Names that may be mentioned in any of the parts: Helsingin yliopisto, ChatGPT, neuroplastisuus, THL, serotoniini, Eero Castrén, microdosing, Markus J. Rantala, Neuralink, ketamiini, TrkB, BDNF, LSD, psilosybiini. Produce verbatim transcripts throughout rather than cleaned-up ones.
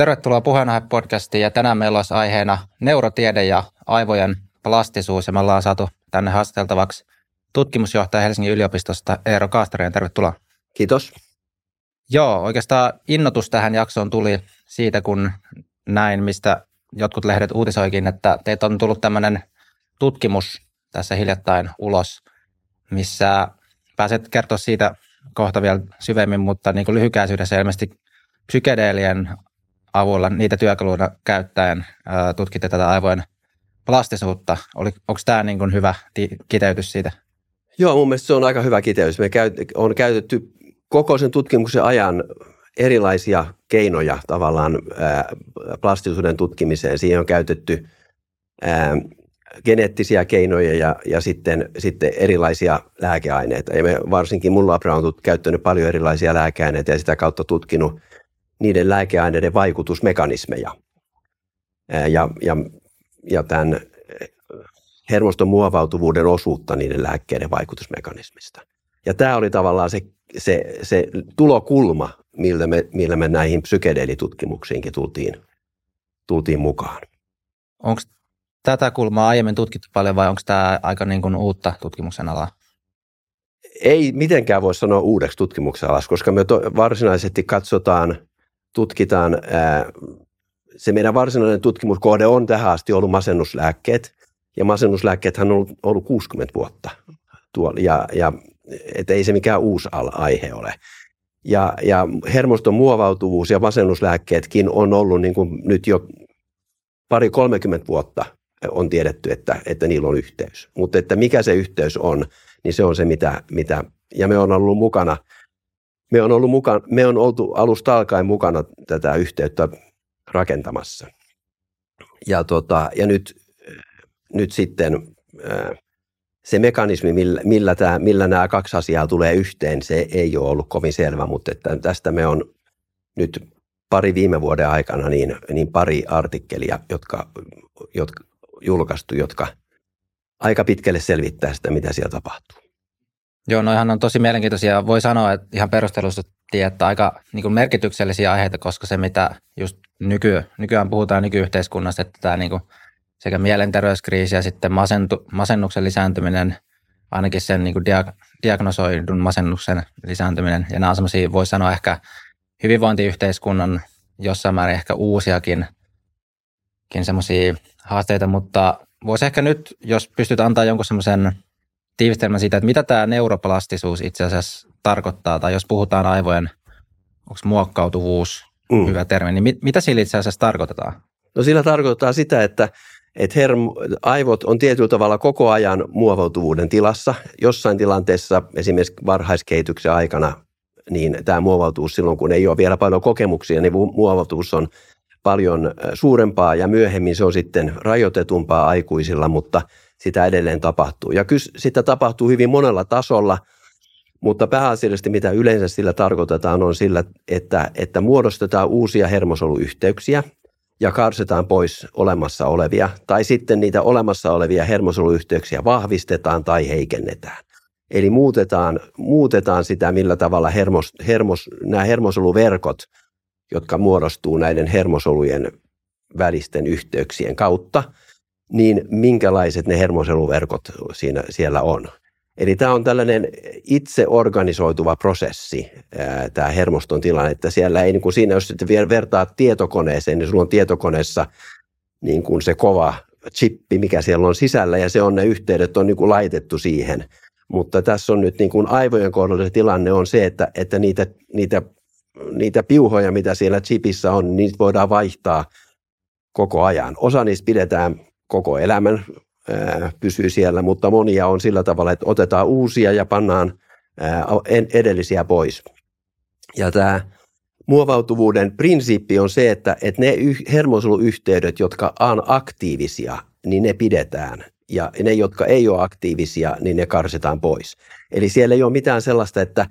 Tervetuloa Puheenaihe-podcastiin ja tänään meillä olisi aiheena neurotiede ja aivojen plastisuus ja me ollaan saatu tänne haasteltavaksi tutkimusjohtaja Helsingin yliopistosta Eero Castrén. Tervetuloa. Kiitos. Joo, oikeastaan innotus tähän jaksoon tuli siitä, kun näin, mistä jotkut lehdet uutisoikin, että teitä on tullut tämmöinen tutkimus tässä hiljattain ulos, missä pääset kertoa siitä kohta vielä syvemmin, mutta niin kuin lyhykäisyydessä ilmeisesti psykedeelien avulla niitä työkaluja käyttäen ää, tutkitte tätä aivojen plastisuutta. Oli, onko tämä niin kuin hyvä ti- kiteytys siitä? Joo, mun mielestä se on aika hyvä kiteytys. Me käy, on käytetty koko sen tutkimuksen ajan erilaisia keinoja tavallaan ää, plastisuuden tutkimiseen. Siihen on käytetty ää, geneettisiä keinoja ja, ja sitten, sitten erilaisia lääkeaineita. Ja me varsinkin mun labra on käyttänyt paljon erilaisia lääkeaineita ja sitä kautta tutkinut niiden lääkeaineiden vaikutusmekanismeja. Ja, ja, ja tämän hermoston muovautuvuuden osuutta niiden lääkkeiden vaikutusmekanismista. Ja tämä oli tavallaan se, se, se tulokulma, millä me, millä me näihin psykedeelitutkimuksiinkin tultiin, tultiin mukaan. Onko tätä kulmaa aiemmin tutkittu paljon vai onko tämä aika niin kuin uutta tutkimuksen alaa? Ei mitenkään voi sanoa uudeksi tutkimuksen alas, koska me to, varsinaisesti katsotaan tutkitaan, se meidän varsinainen tutkimuskohde on tähän asti ollut masennuslääkkeet, ja masennuslääkkeethän on ollut, ollut kuusikymmentä vuotta, tuolla, ja, ja et ei se mikään uusi aihe ole. Ja, ja hermoston muovautuvuus ja masennuslääkkeetkin on ollut niin kuin nyt jo pari kolmekymmentä vuotta on tiedetty, että, että niillä on yhteys. Mutta että mikä se yhteys on, niin se on se, mitä, mitä ja me on ollut mukana Me on, ollut mukaan, me on oltu alusta alkaen mukana tätä yhteyttä rakentamassa. Ja, tota, ja nyt, nyt sitten se mekanismi, millä, millä, tämä, millä nämä kaksi asiaa tulee yhteen, se ei ole ollut kovin selvä, mutta että tästä me on nyt pari viime vuoden aikana niin, niin pari artikkelia, jotka, jotka julkaistu, jotka aika pitkälle selvittää sitä, mitä siellä tapahtuu. Joo, noihan on tosi mielenkiintoisia. Voi sanoa, että ihan perustelusti, että aika niin kuin merkityksellisiä aiheita, koska se, mitä just nyky, nykyään puhutaan nykyyhteiskunnassa, että tämä niin kuin sekä mielenterveyskriisi ja sitten masentu, masennuksen lisääntyminen, ainakin sen niin kuin dia, diagnosoidun masennuksen lisääntyminen, ja nämä on sellaisia, voi sanoa ehkä hyvinvointiyhteiskunnan jossain määrin ehkä uusiakinkin semmoisia haasteita, mutta voisi ehkä nyt, jos pystyt antaa jonkun semmoisen tiivistelmä siitä, että mitä tämä neuroplastisuus itse asiassa tarkoittaa, tai jos puhutaan aivojen, onko muokkautuvuus mm. hyvä termi, niin mit, mitä sillä itse asiassa tarkoitetaan? No sillä tarkoittaa sitä, että, että hermo, aivot on tietyllä tavalla koko ajan muovautuvuuden tilassa. Jossain tilanteessa, esimerkiksi varhaiskehityksen aikana, niin tämä muovautuvuus silloin, kun ei ole vielä paljon kokemuksia, niin muovautuvuus on paljon suurempaa ja myöhemmin se on sitten rajoitetumpaa aikuisilla, mutta sitä edelleen tapahtuu. Ja kyllä sitä tapahtuu hyvin monella tasolla, mutta pääasiallisesti mitä yleensä sillä tarkoitetaan on sillä, että, että muodostetaan uusia hermosoluyhteyksiä ja karsitaan pois olemassa olevia. Tai sitten niitä olemassa olevia hermosoluyhteyksiä vahvistetaan tai heikennetään. Eli muutetaan, muutetaan sitä, millä tavalla hermos, hermos, nämä hermosoluverkot, jotka muodostuu näiden hermosolujen välisten yhteyksien kautta, niin minkälaiset ne hermosoluverkot siinä, siellä on. Eli tämä on tällainen itseorganisoituva prosessi, ää, tämä hermoston tilanne, että siellä ei, niin kuin siinä, jos sitten vertaat tietokoneeseen, niin sulla on tietokoneessa niin kuin se kova chippi, mikä siellä on sisällä, ja se on, ne yhteydet on niin kuin laitettu siihen. Mutta tässä on nyt niin kuin aivojen kohdalla tilanne on se, että, että niitä, niitä, niitä piuhoja, mitä siellä chipissä on, niitä voidaan vaihtaa koko ajan. Osa niistä pidetään koko elämän pysyy siellä, mutta monia on sillä tavalla, että otetaan uusia ja pannaan edellisiä pois. Ja tämä muovautuvuuden prinsiippi on se, että ne hermosoluyhteydet, jotka on aktiivisia, niin ne pidetään. Ja ne, jotka ei ole aktiivisia, niin ne karsitaan pois. Eli siellä ei ole mitään sellaista, että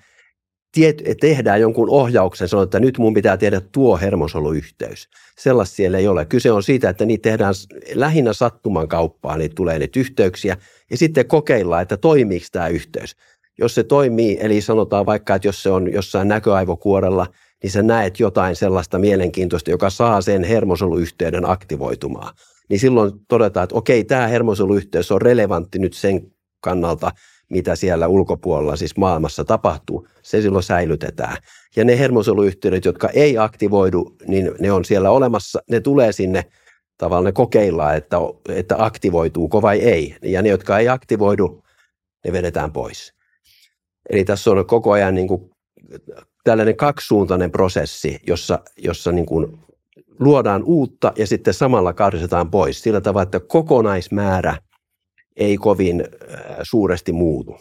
tehdään jonkun ohjauksen, sanotaan, että nyt mun pitää tehdä tuo hermosoluyhteys. Sellaista siellä ei ole. Kyse on siitä, että niitä tehdään lähinnä sattuman kauppaa, niitä tulee niitä yhteyksiä, ja sitten kokeillaan, että toimiiko tämä yhteys. Jos se toimii, eli sanotaan vaikka, että jos se on jossain näköaivokuorella, niin sä näet jotain sellaista mielenkiintoista, joka saa sen hermosoluyhteyden aktivoitumaan. Niin silloin todetaan, että okei, tämä hermosoluyhteys on relevantti nyt sen kannalta, mitä siellä ulkopuolella, siis maailmassa tapahtuu, se silloin säilytetään. Ja ne hermosoluyhteydet, jotka ei aktivoidu, niin ne on siellä olemassa, ne tulee sinne, tavallaan ne kokeillaan, että, että aktivoituuko vai ei. Ja ne, jotka ei aktivoidu, ne vedetään pois. Eli tässä on koko ajan niin kuin tällainen kaksisuuntainen prosessi, jossa, jossa niin kuin luodaan uutta ja sitten samalla karsitaan pois sillä tavalla, että kokonaismäärä ei kovin suuresti muutu.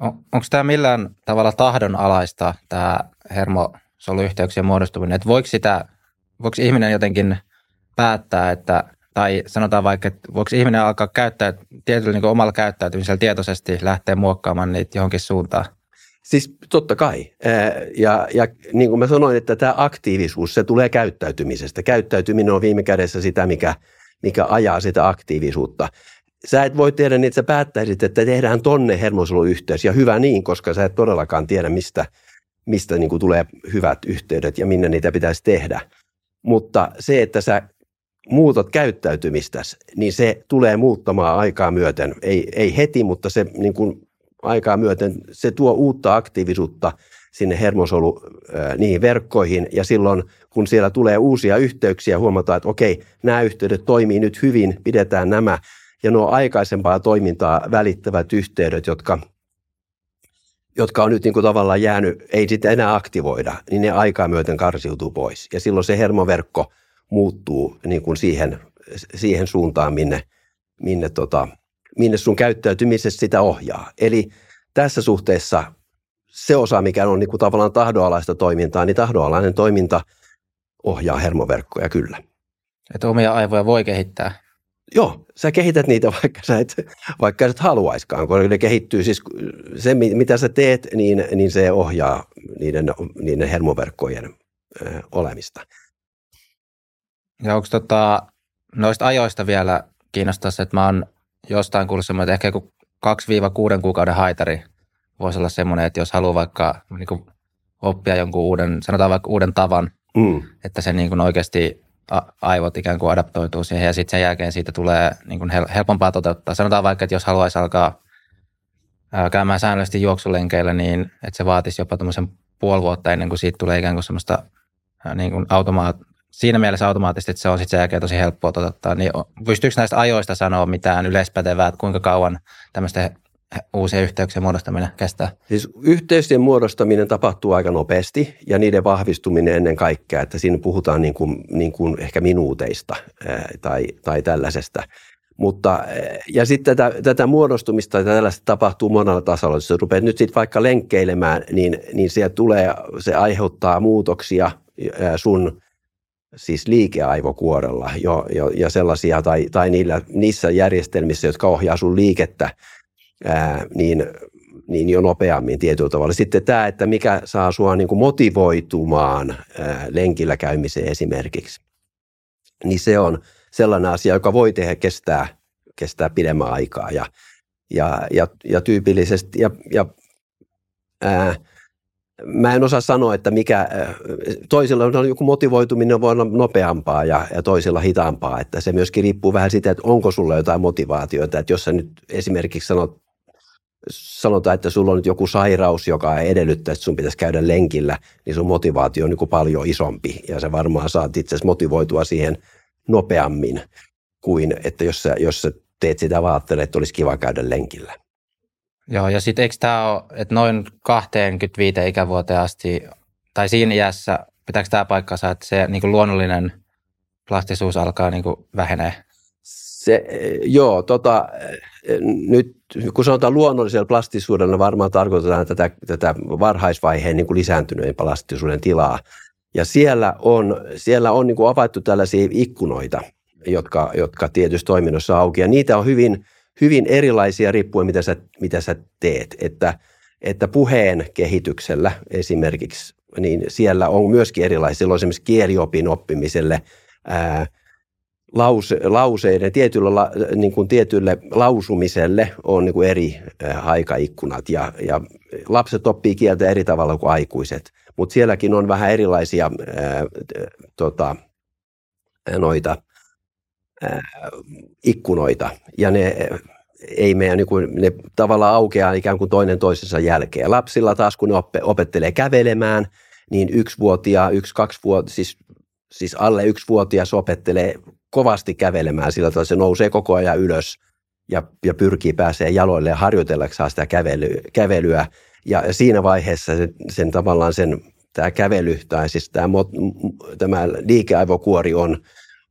On, onko tämä millään tavalla tahdonalaista, tämä hermosoluyhteyksien muodostuminen? Että voiko, sitä, voiko ihminen jotenkin päättää, että, tai sanotaan vaikka, että voiko ihminen alkaa käyttää tietyllä niin kuin omalla käyttäytymisellä tietoisesti, lähteä muokkaamaan niitä johonkin suuntaan? Siis totta kai. Ja, ja niin kuin mä sanoin, että tämä aktiivisuus, se tulee käyttäytymisestä. Käyttäytyminen on viime kädessä sitä, mikä, mikä ajaa sitä aktiivisuutta. Sä et voi tehdä niin, että sä päättäisit, että tehdään tonne hermosoluyhteys, ja hyvä niin, koska sä et todellakaan tiedä, mistä, mistä niin kuin tulee hyvät yhteydet ja minne niitä pitäisi tehdä. Mutta se, että sä muutat käyttäytymistäsi, niin se tulee muuttamaan aikaa myöten. Ei, ei heti, mutta se niin kuin aikaa myöten, se tuo uutta aktiivisuutta sinne hermosolu, niihin verkkoihin, ja silloin kun siellä tulee uusia yhteyksiä, huomataan, että okei, nämä yhteydet toimii nyt hyvin, pidetään nämä. Ja nuo aikaisempaa toimintaa välittävät yhteydet, jotka, jotka on nyt niin kuin tavallaan jäänyt, ei sitä enää aktivoida, niin ne aikaa myöten karsiutuu pois. Ja silloin se hermoverkko muuttuu niin kuin siihen, siihen suuntaan, minne, minne, tota, minne sun käyttäytymisessä sitä ohjaa. Eli tässä suhteessa se osa, mikä on niin kuin tavallaan tahdoalaista toimintaa, niin tahdoalainen toiminta ohjaa hermoverkkoja kyllä. Että omia aivoja voi kehittää. Joo, sä kehität niitä, vaikka sä et, vaikka et haluaiskaan, kun ne kehittyy. Siis se, mitä sä teet, niin, niin se ohjaa niiden, niiden hermoverkkojen ö, olemista. Ja onko tota, noista ajoista vielä kiinnostaisi, että mä oon jostain kuullut semmoinen, että ehkä joku kaksi kuusi kuukauden haitari voisi olla semmoinen, että jos haluaa vaikka niin kuin oppia jonkun uuden, sanotaan vaikka uuden tavan, mm. että se niin kuin oikeasti aivot ikään kuin adaptoituu siihen, ja sitten sen jälkeen siitä tulee niin kuin helpompaa toteuttaa. Sanotaan vaikka, että jos haluaisi alkaa käymään säännöllisesti juoksulenkeillä, niin että se vaatisi jopa tuommoisen puoli vuotta ennen kuin siitä tulee ikään kuin semmoista niin kuin automaat- siinä mielessä automaattisesti, että se on sitten sen jälkeen tosi helppoa toteuttaa. Niin pystyykö näistä ajoista sanoa mitään yleispätevää, että kuinka kauan tämmöistä uusien yhteyksien muodostaminen kestää? Siis yhteyksien muodostaminen tapahtuu aika nopeasti ja niiden vahvistuminen ennen kaikkea, että siinä puhutaan niin kuin, niin kuin ehkä minuuteista tai, tai tällaisesta. Mutta, ja sitten tätä, tätä muodostumista ja tällaista tapahtuu monella tasolla. Jos rupeat nyt sitten vaikka lenkkeilemään, niin, niin se tulee, se aiheuttaa muutoksia sun siis liikeaivokuorella jo, jo, ja sellaisia tai, tai niillä, niissä järjestelmissä, jotka ohjaa sun liikettä, Ää, niin, niin jo nopeammin tietyllä tavalla. Sitten tämä, että mikä saa sua niin kuin motivoitumaan ää, lenkillä käymiseen esimerkiksi, niin se on sellainen asia, joka voi tehdä kestää, kestää pidemmän aikaa ja, ja, ja, ja tyypillisesti. Ja, ja, ää, mä en osaa sanoa, että mikä, toisilla joku motivoituminen voi olla nopeampaa ja, ja toisilla hitaampaa, että se myöskin riippuu vähän siitä, että onko sulla jotain motivaatioita, että jos sä nyt esimerkiksi sanot, sanotaan, että sulla on nyt joku sairaus, joka edellyttää, että sun pitäisi käydä lenkillä, niin sun motivaatio on niin kuin paljon isompi ja sä varmaan saat itse asiassa motivoitua siihen nopeammin kuin, että jos sä, jos sä teet sitä vaatteelle, että olisi kiva käydä lenkillä. Joo, ja sitten eikö tämä ole, että noin kaksikymmentäviisi ikävuoteen asti, tai siinä iässä, pitääkö tämä paikkansa, että se niin kuin luonnollinen plastisuus alkaa niin kuin vähenee? Se, joo, tota, nyt kun sanotaan luonnollisella plastisuudella, varmaan tarkoitetaan tätä, tätä varhaisvaiheen niin kuin lisääntyneen plastisuuden tilaa. Ja siellä on, siellä on niin kuin avattu tällaisia ikkunoita, jotka, jotka tietysti toiminnossa auki, ja niitä on hyvin... Hyvin erilaisia riippuen, mitä sä, mitä sä teet, että, että puheen kehityksellä esimerkiksi, niin siellä on myöskin erilaisia. Siellä on esimerkiksi kieliopin oppimiselle ää, lause, lauseiden, tietylle, la, niin kuin tietylle lausumiselle on niin kuin eri aikaikkunat ja, ja lapset oppii kieltä eri tavalla kuin aikuiset. Mutta sielläkin on vähän erilaisia ää, tota, noita ää, ikkunoita ja ne... Ei meidän, niin kuin, ne tavallaan aukeaa ikään kuin toinen toisensa jälkeen. Lapsilla taas, kun ne opettelee kävelemään, niin yksivuotia, yksi, kaksivuotia, siis, siis alle yksivuotias opettelee kovasti kävelemään sillä tavalla, se nousee koko ajan ylös ja, ja pyrkii pääsee jaloille ja harjoitellaksaan sitä kävely, kävelyä. Ja siinä vaiheessa sen, sen tavallaan sen, tämä kävely tai siis tämä, tämä liikeaivokuori on,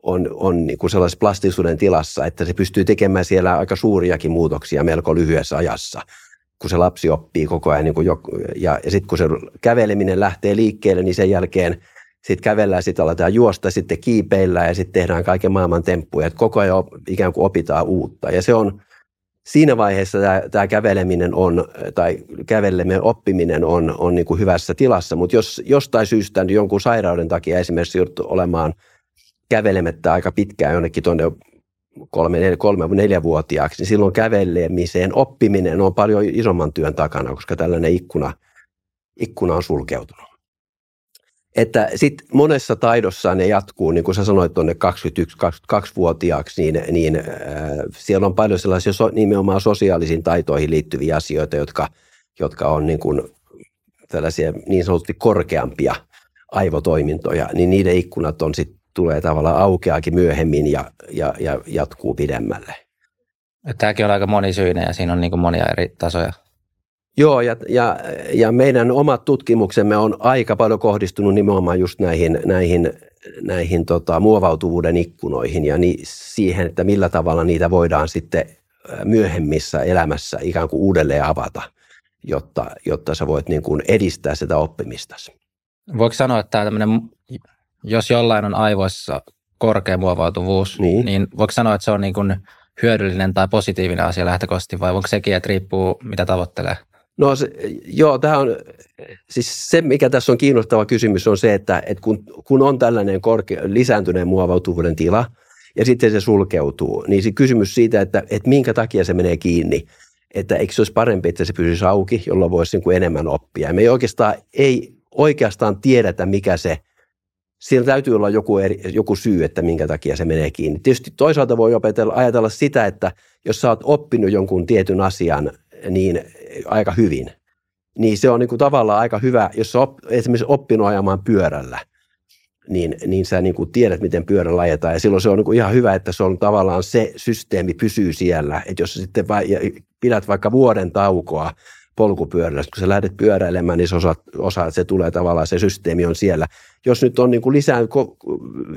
on, on niin kuin sellaisessa plastisuuden tilassa, että se pystyy tekemään siellä aika suuriakin muutoksia melko lyhyessä ajassa, kun se lapsi oppii koko ajan. Niin kuin jo, ja ja sitten kun se käveleminen lähtee liikkeelle, niin sen jälkeen sitten kävellään, sitten aletaan juosta, sitten kiipeillään ja sitten tehdään kaiken maailman temppuja. Et koko ajan op, ikään kuin opitaan uutta. Ja se on, siinä vaiheessa tämä, tämä käveleminen on, tai käveleminen oppiminen on, on niin kuin hyvässä tilassa, mutta jos jostain syystä niin jonkun sairauden takia esimerkiksi joudut olemaan kävelemättä aika pitkään jonnekin tuonne kolme-neljävuotiaaksi, niin silloin kävelemiseen oppiminen on paljon isomman työn takana, koska tällainen ikkuna, ikkuna on sulkeutunut. Että sitten monessa taidossa ne jatkuu, niin kuin sä sanoit tuonne kaksikymmentäyksi-kaksikymmentäkaksivuotiaaksi, niin, niin äh, siellä on paljon sellaisia so, nimenomaan sosiaalisiin taitoihin liittyviä asioita, jotka, jotka on niin kuin tällaisia niin sanotusti korkeampia aivotoimintoja, niin niiden ikkunat on sitten tulee tavallaan aukeaakin myöhemmin ja, ja, ja jatkuu pidemmälle. Tämäkin on aika monisyinen ja siinä on niin kuin monia eri tasoja. Joo, ja, ja, ja meidän omat tutkimuksemme on aika paljon kohdistunut nimenomaan just näihin, näihin, näihin tota, muovautuvuuden ikkunoihin ja ni, siihen, että millä tavalla niitä voidaan sitten myöhemmissä elämässä ikään kuin uudelleen avata, jotta, jotta sä voit niin kuin edistää sitä oppimistasi. Voiko sanoa, että tämä tämmöinen... Jos jollain on aivoissa korkea muovautuvuus, niin, niin voiko sanoa, että se on niin kuin hyödyllinen tai positiivinen asia lähtökohtaisesti, vai onko sekin, että riippuu, mitä tavoittelee? No se, joo, tämä on, siis se mikä tässä on kiinnostava kysymys on se, että, että kun, kun on tällainen korkea, lisääntyneen muovautuvuuden tila ja sitten se sulkeutuu, niin se kysymys siitä, että, että minkä takia se menee kiinni, että eikö se olisi parempi, että se pysyisi auki, jolloin voisi niin kuin enemmän oppia. Me ei oikeastaan, ei oikeastaan tiedetä, mikä se... Siellä täytyy olla joku, eri, joku syy, että minkä takia se menee kiinni. Tietysti toisaalta voi opetella, ajatella sitä, että jos sä oot oppinut jonkun tietyn asian niin aika hyvin, niin se on niin kuin tavallaan aika hyvä, jos sä op, esimerkiksi oppinut ajamaan pyörällä, niin, niin sä niin kuin tiedät, miten pyörällä ajetaan. Ja silloin se on niin kuin ihan hyvä, että se on tavallaan se systeemi pysyy siellä. Että jos sä sitten va- pidät vaikka vuoden taukoa polkupyörällä, kun sä lähdet pyöräilemään, niin osaat, osaat, se tulee tavallaan, se systeemi on siellä. Jos nyt on niin kuin lisää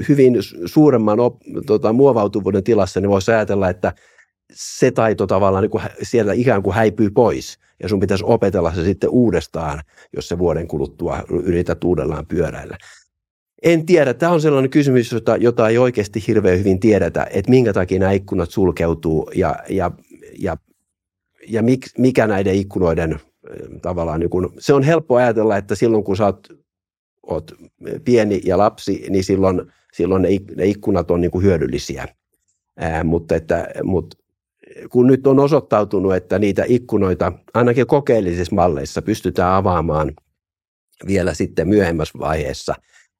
hyvin suuremman op, tota, muovautuvuuden tilassa, niin voisi ajatella, että se taito tavallaan niin kuin siellä ikään kuin häipyy pois, ja sun pitäisi opetella se sitten uudestaan, jos se vuoden kuluttua yrität uudellaan pyöräillä. En tiedä, tämä on sellainen kysymys, jota, jota ei oikeasti hirveän hyvin tiedetä, että minkä takia nämä ikkunat sulkeutuu, ja, ja, ja Ja mikä näiden ikkunoiden tavallaan, niin kun, se on helppo ajatella, että silloin kun sä oot, oot pieni ja lapsi, niin silloin, silloin ne, ne ikkunat on niin kuin hyödyllisiä. Ää, mutta, että, mutta kun nyt on osoittautunut, että niitä ikkunoita ainakin kokeellisissa malleissa pystytään avaamaan vielä sitten myöhemmässä vaiheessa,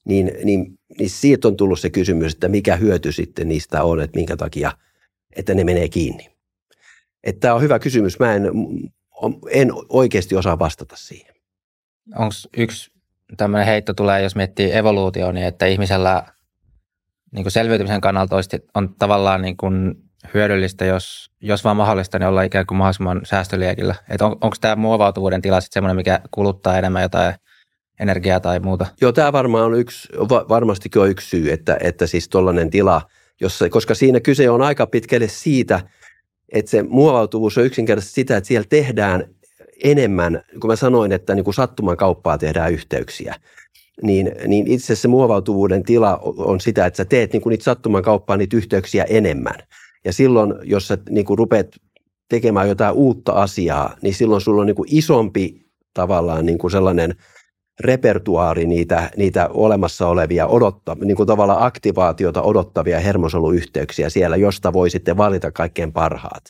niin, niin, niin siitä on tullut se kysymys, että mikä hyöty sitten niistä on, että minkä takia, että ne menee kiinni. Että tämä on hyvä kysymys. Mä en, en oikeasti osaa vastata siihen. Onko yksi tämmöinen heitto tulee, jos miettii evoluutio, niin että ihmisellä niin kuin selviytymisen kannalta on tavallaan niin kuin hyödyllistä, jos, jos vaan mahdollista, niin olla ikään kuin mahdollisimman säästöliekillä. Että on, onko tämä muovautuvuuden tila sitten semmoinen, mikä kuluttaa enemmän jotain energiaa tai muuta? Joo, tämä varmaan on yksi, varmastikin on yksi syy, että, että siis tuollainen tila, jossa, koska siinä kyse on aika pitkälle siitä, että se muovautuvuus on yksinkertaisesti sitä, että siellä tehdään enemmän, kun mä sanoin, että niin kuin sattuman kauppaa tehdään yhteyksiä, niin, niin itse asiassa se muovautuvuuden tila on sitä, että sä teet niin kuin niitä sattuman kauppaa niitä yhteyksiä enemmän. Ja silloin, jos sä niin kuin rupeat tekemään jotain uutta asiaa, niin silloin sulla on niin kuin isompi tavallaan niin kuin sellainen repertuaari niitä, niitä olemassa olevia odotta, niin kuin tavallaan aktivaatiota odottavia hermosoluyhteyksiä siellä, josta voi sitten valita kaikkein parhaat.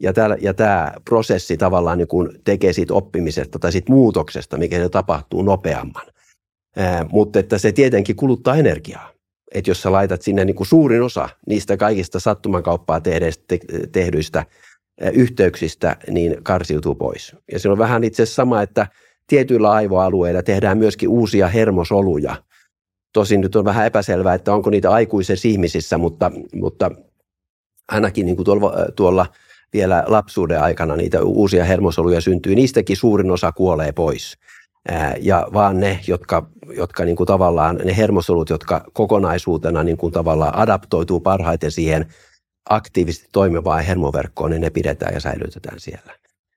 Ja, täl, ja tämä prosessi tavallaan niin kuin tekee siitä oppimisesta tai siitä muutoksesta, mikä se tapahtuu, nopeamman. Ää, mutta että se tietenkin kuluttaa energiaa. Että jos sä laitat sinne niin kuin suurin osa niistä kaikista sattumankauppaa tehdyistä yhteyksistä, niin karsiutuu pois. Ja se on vähän itse asiassa sama, että tietyillä aivoalueilla tehdään myöskin uusia hermosoluja. Tosin nyt on vähän epäselvää, että onko niitä aikuisissa ihmisissä, mutta, mutta ainakin niin kuin tuolla, tuolla vielä lapsuuden aikana niitä uusia hermosoluja syntyy. Niistäkin suurin osa kuolee pois. Ja vaan ne, jotka, jotka niin kuin tavallaan, ne hermosolut, jotka kokonaisuutena niin kuin tavallaan adaptoituu parhaiten siihen aktiivisesti toimivaan hermoverkkoon, niin ne pidetään ja säilytetään siellä.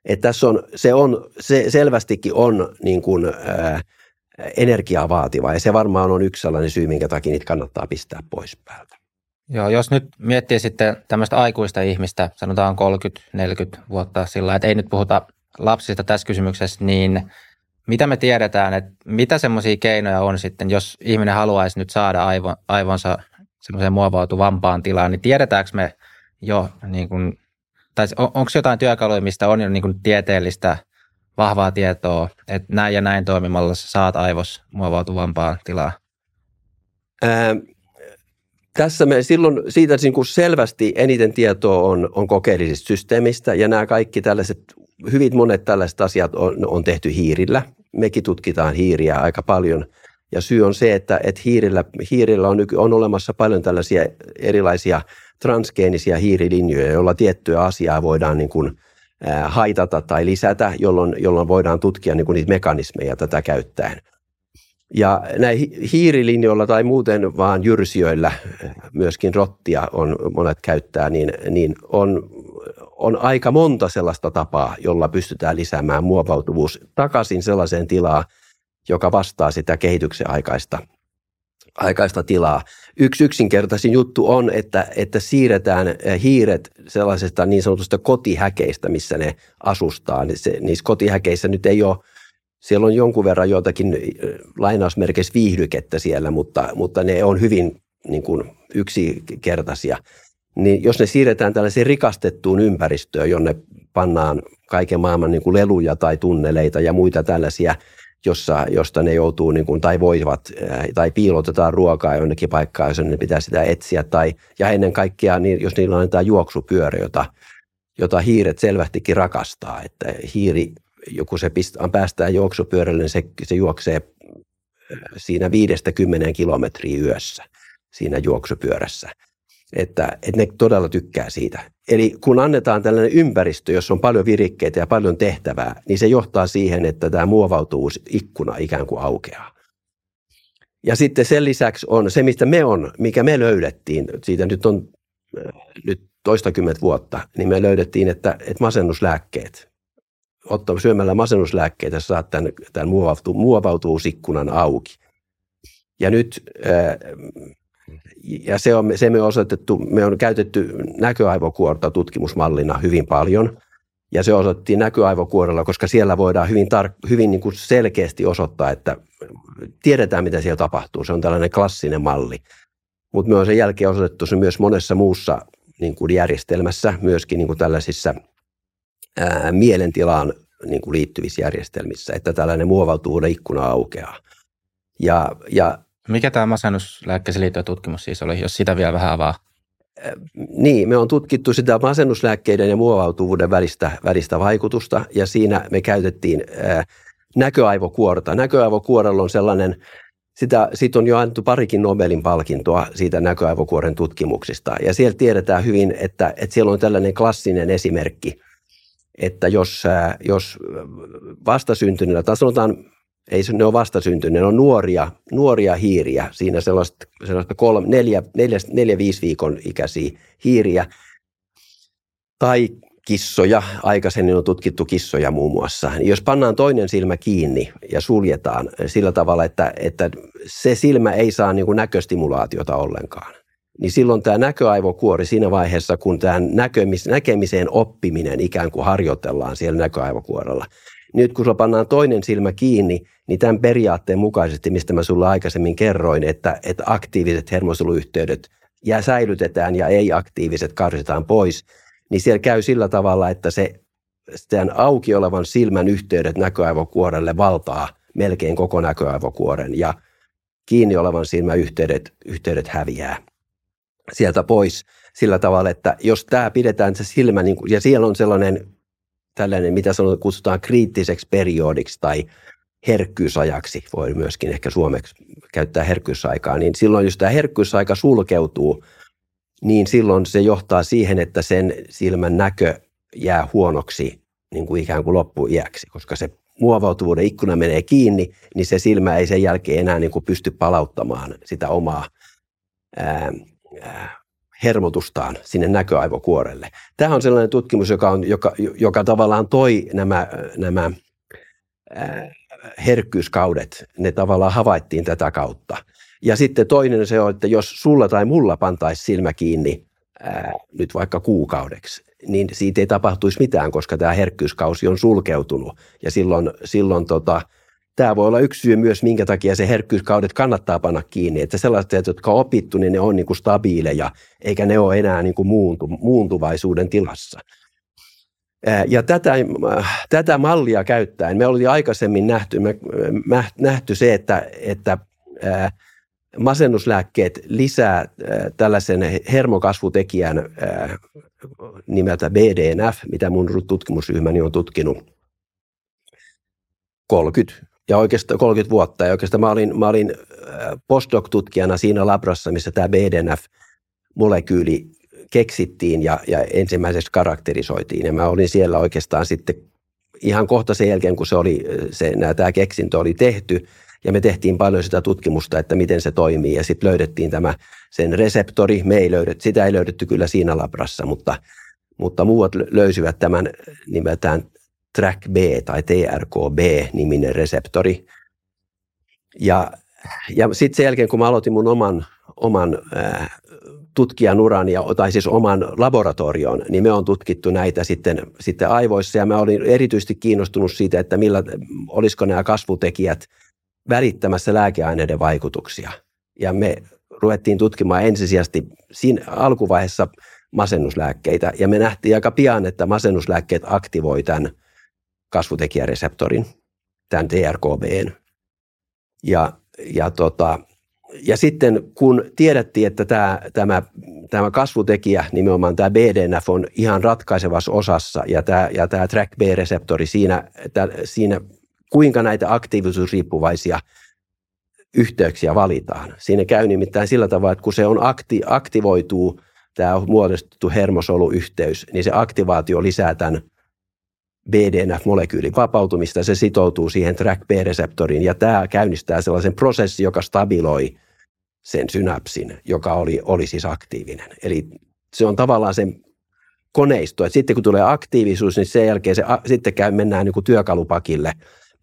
Että tässä on, se on, se selvästikin on niin kuin, ää, energiaa vaativa, ja se varmaan on yksi sellainen syy, minkä takia niitä kannattaa pistää pois päältä. Joo, jos nyt miettii sitten tämmöistä aikuista ihmistä, sanotaan kolmekymmentä neljäkymmentä vuotta sillä, että ei nyt puhuta lapsista tässä kysymyksessä, niin mitä me tiedetään, että mitä semmoisia keinoja on sitten, jos ihminen haluaisi nyt saada aivo, aivonsa semmoiseen muovautuvampaan tilaan, niin tiedetäänkö me jo, niin kuin, tai on, onko jotain työkaluja, mistä on jo niin kuin tieteellistä vahvaa tietoa, että näin ja näin toimimalla saat aivos muovautuvampaan tilaan? Ää, tässä me silloin siitä niin kuin selvästi eniten tietoa on, on kokeellisista systeemistä, ja nämä kaikki tällaiset, hyvin monet tällaiset asiat on, on tehty hiirillä. Mekin tutkitaan hiiriä aika paljon. Ja syy on se, että, että hiirillä, hiirillä on, nyky, on olemassa paljon tällaisia erilaisia transgeenisiä hiirilinjoja, joilla tiettyä asiaa voidaan niin kuin, äh, haitata tai lisätä, jolloin, jolloin voidaan tutkia niin kuin niitä mekanismeja tätä käyttäen. Ja näin hiirilinjoilla tai muuten vaan jyrsijöillä, myöskin rottia on, monet käyttää, niin, niin on, on aika monta sellaista tapaa, jolla pystytään lisäämään muovautuvuus takaisin sellaiseen tilaan, joka vastaa sitä kehityksen aikaista, aikaista tilaa. Yksi yksinkertaisin juttu on, että, että siirretään hiiret sellaisesta niin sanotusta kotihäkeistä, missä ne asustaa. Niissä kotihäkeissä nyt ei ole, siellä on jonkun verran joitakin lainausmerkeissä viihdykettä siellä, mutta, mutta ne on hyvin niin kuin yksinkertaisia. Niin jos ne siirretään tällaiseen rikastettuun ympäristöön, jonne pannaan kaiken maailman niin kuin leluja tai tunneleita ja muita tällaisia, jossa, josta ne joutuu niin kuin, tai voivat, tai piilotetaan ruokaa jonnekin paikkaan, jos ne pitää sitä etsiä. Tai, ja ennen kaikkea, niin jos niillä annetaan juoksupyörä, jota, jota hiiret selvästikin rakastaa. Että hiiri, kun se pistää, päästään juoksupyörälle, niin se, se juoksee siinä viidestä kymmeneen kilometriä yössä siinä juoksupyörässä. Että, että ne todella tykkää siitä. Eli kun annetaan tällainen ympäristö, jossa on paljon virikkeitä ja paljon tehtävää, niin se johtaa siihen, että tämä muovautuvuusikkuna ikään kuin aukeaa. Ja sitten sen lisäksi on se, mistä me on, mikä me löydettiin, siitä nyt on nyt toistakymmentä vuotta, niin me löydettiin, että, että masennuslääkkeet, ottaa syömällä masennuslääkkeitä, saat tämän, tämän muovautu, muovautuvuusikkunan auki. Ja nyt... Ää, Ja se, on, se me, on osoitettu, me on käytetty näköaivokuorta tutkimusmallina hyvin paljon, ja se osoitettiin näköaivokuorella, koska siellä voidaan hyvin, tar- hyvin niin kuin selkeästi osoittaa, että tiedetään, mitä siellä tapahtuu. Se on tällainen klassinen malli, mutta me on sen jälkeen osoitettu se myös monessa muussa niin kuin järjestelmässä, myöskin niin kuin tällaisissa ää, mielentilaan niin kuin liittyvissä järjestelmissä, että tällainen muovautuvuuden ikkuna aukeaa. Ja, ja mikä tämä masennuslääkkeeseen liittyvä tutkimus siis oli, jos sitä vielä vähän avaa? Niin, me on tutkittu sitä masennuslääkkeiden ja muovautuvuuden välistä, välistä vaikutusta, ja siinä me käytettiin ää, näköaivokuorta. Näköaivokuorella on sellainen, sitä, siitä on jo annettu parikin Nobelin palkintoa siitä näköaivokuoren tutkimuksista, ja siellä tiedetään hyvin, että, että siellä on tällainen klassinen esimerkki, että jos, ää, jos vastasyntyneellä, tai sanotaan, ei ne ole vastasyntyneet, ne on nuoria, nuoria hiiriä, siinä sellaista, sellaista kolme, neljä, neljä, neljä, viisi viikon ikäisiä hiiriä tai kissoja, aikaisemmin on tutkittu kissoja muun muassa. Jos pannaan toinen silmä kiinni ja suljetaan sillä tavalla, että, että se silmä ei saa niin kuin näköstimulaatiota ollenkaan, niin silloin tämä näköaivokuori siinä vaiheessa, kun tämä näkemiseen oppiminen ikään kuin harjoitellaan siellä näköaivokuorella, Nyt kun sulla pannaan toinen silmä kiinni, niin tämän periaatteen mukaisesti, mistä mä sulla aikaisemmin kerroin, että, että aktiiviset hermosoluyhteydet ja säilytetään ja ei-aktiiviset karsitaan pois, niin siellä käy sillä tavalla, että se tämän auki olevan silmän yhteydet näköaivokuorelle valtaa melkein koko näköaivokuoren ja kiinni olevan silmän yhteydet, yhteydet häviää sieltä pois sillä tavalla, että jos tämä pidetään se silmä, niin kun, ja siellä on sellainen tällainen, mitä sanotaan, kutsutaan kriittiseksi periodiksi tai herkkyysajaksi, voi myöskin ehkä suomeksi käyttää herkkyysaikaa, niin silloin jos tämä herkkyysaika sulkeutuu, niin silloin se johtaa siihen, että sen silmän näkö jää huonoksi niin kuin ikään kuin loppuiäksi, koska se muovautuvuuden ikkuna menee kiinni, niin se silmä ei sen jälkeen enää niin kuin pysty palauttamaan sitä omaa ää, ää, hermotustaan sinne näköaivokuorelle. Tämä on sellainen tutkimus, joka, on, joka, joka tavallaan toi nämä, nämä ää, herkkyyskaudet, ne tavallaan havaittiin tätä kautta. Ja sitten toinen se on, että jos sulla tai mulla pantaisi silmä kiinni ää, nyt vaikka kuukaudeksi, niin siitä ei tapahtuisi mitään, koska tämä herkkyyskausi on sulkeutunut. Ja silloin, silloin tota, tämä voi olla yksi syy myös, minkä takia se herkkyyskaudet kannattaa panna kiinni. Että sellaiset, jotka on opittu, niin ne on niin kuin stabiileja, eikä ne ole enää niin kuin muuntu, muuntuvaisuuden tilassa. Ja tätä, tätä mallia käyttäen, me oltiin aikaisemmin nähty, me, me, nähty se, että, että ää, masennuslääkkeet lisää ää, tällaisen hermokasvutekijän ää, nimeltä B D N F, mitä mun tutkimusryhmäni on tutkinut kolmekymmentä, ja oikeastaan kolmekymmentä vuotta. Ja oikeastaan mä olin, mä olin postdoc-tutkijana siinä labrassa, missä tämä B D N F-molekyyli keksittiin ja, ja ensimmäiseksi karakterisoitiin. Ja mä olin siellä oikeastaan sitten ihan kohta sen jälkeen, kun se oli, se, nää, tämä keksintö oli tehty, ja me tehtiin paljon sitä tutkimusta, että miten se toimii, ja sitten löydettiin tämä sen reseptori. Me ei löydetty, sitä ei löydetty kyllä siinä labrassa, mutta, mutta muut löysivät tämän nimeltään TrkB tai T R K B-niminen reseptori. Ja, ja sitten sen jälkeen, kun mä aloitin mun oman, oman äh, tutkijan urani, tai siis oman laboratorion, niin me on tutkittu näitä sitten, sitten aivoissa, ja mä olin erityisesti kiinnostunut siitä, että millä, olisiko nämä kasvutekijät välittämässä lääkeaineiden vaikutuksia. Ja me ruvettiin tutkimaan ensisijaisesti siinä alkuvaiheessa masennuslääkkeitä, ja me nähtiin aika pian, että masennuslääkkeet aktivoi tämän kasvutekijäreseptorin, tämän T R K B:n. Ja, ja, tota, ja sitten kun tiedettiin, että tämä, tämä, tämä kasvutekijä, nimenomaan tämä B D N F, on ihan ratkaisevassa osassa, ja tämä, ja tämä TrkB-reseptori siinä, tämä, siinä kuinka näitä aktiivisuusriippuvaisia yhteyksiä valitaan. Siinä käy nimittäin sillä tavalla, että kun se on akti- aktivoituu, tämä muodostettu hermosoluyhteys, niin se aktivaatio lisää tämän B D N F-molekyylin vapautumista, se sitoutuu siihen TrkB-reseptoriin, ja tämä käynnistää sellaisen prosessin, joka stabiloi sen synapsin, joka oli, oli siis aktiivinen. Eli se on tavallaan se koneisto, että sitten kun tulee aktiivisuus, niin sen jälkeen se, sitten käy, mennään niin kuin työkalupakille,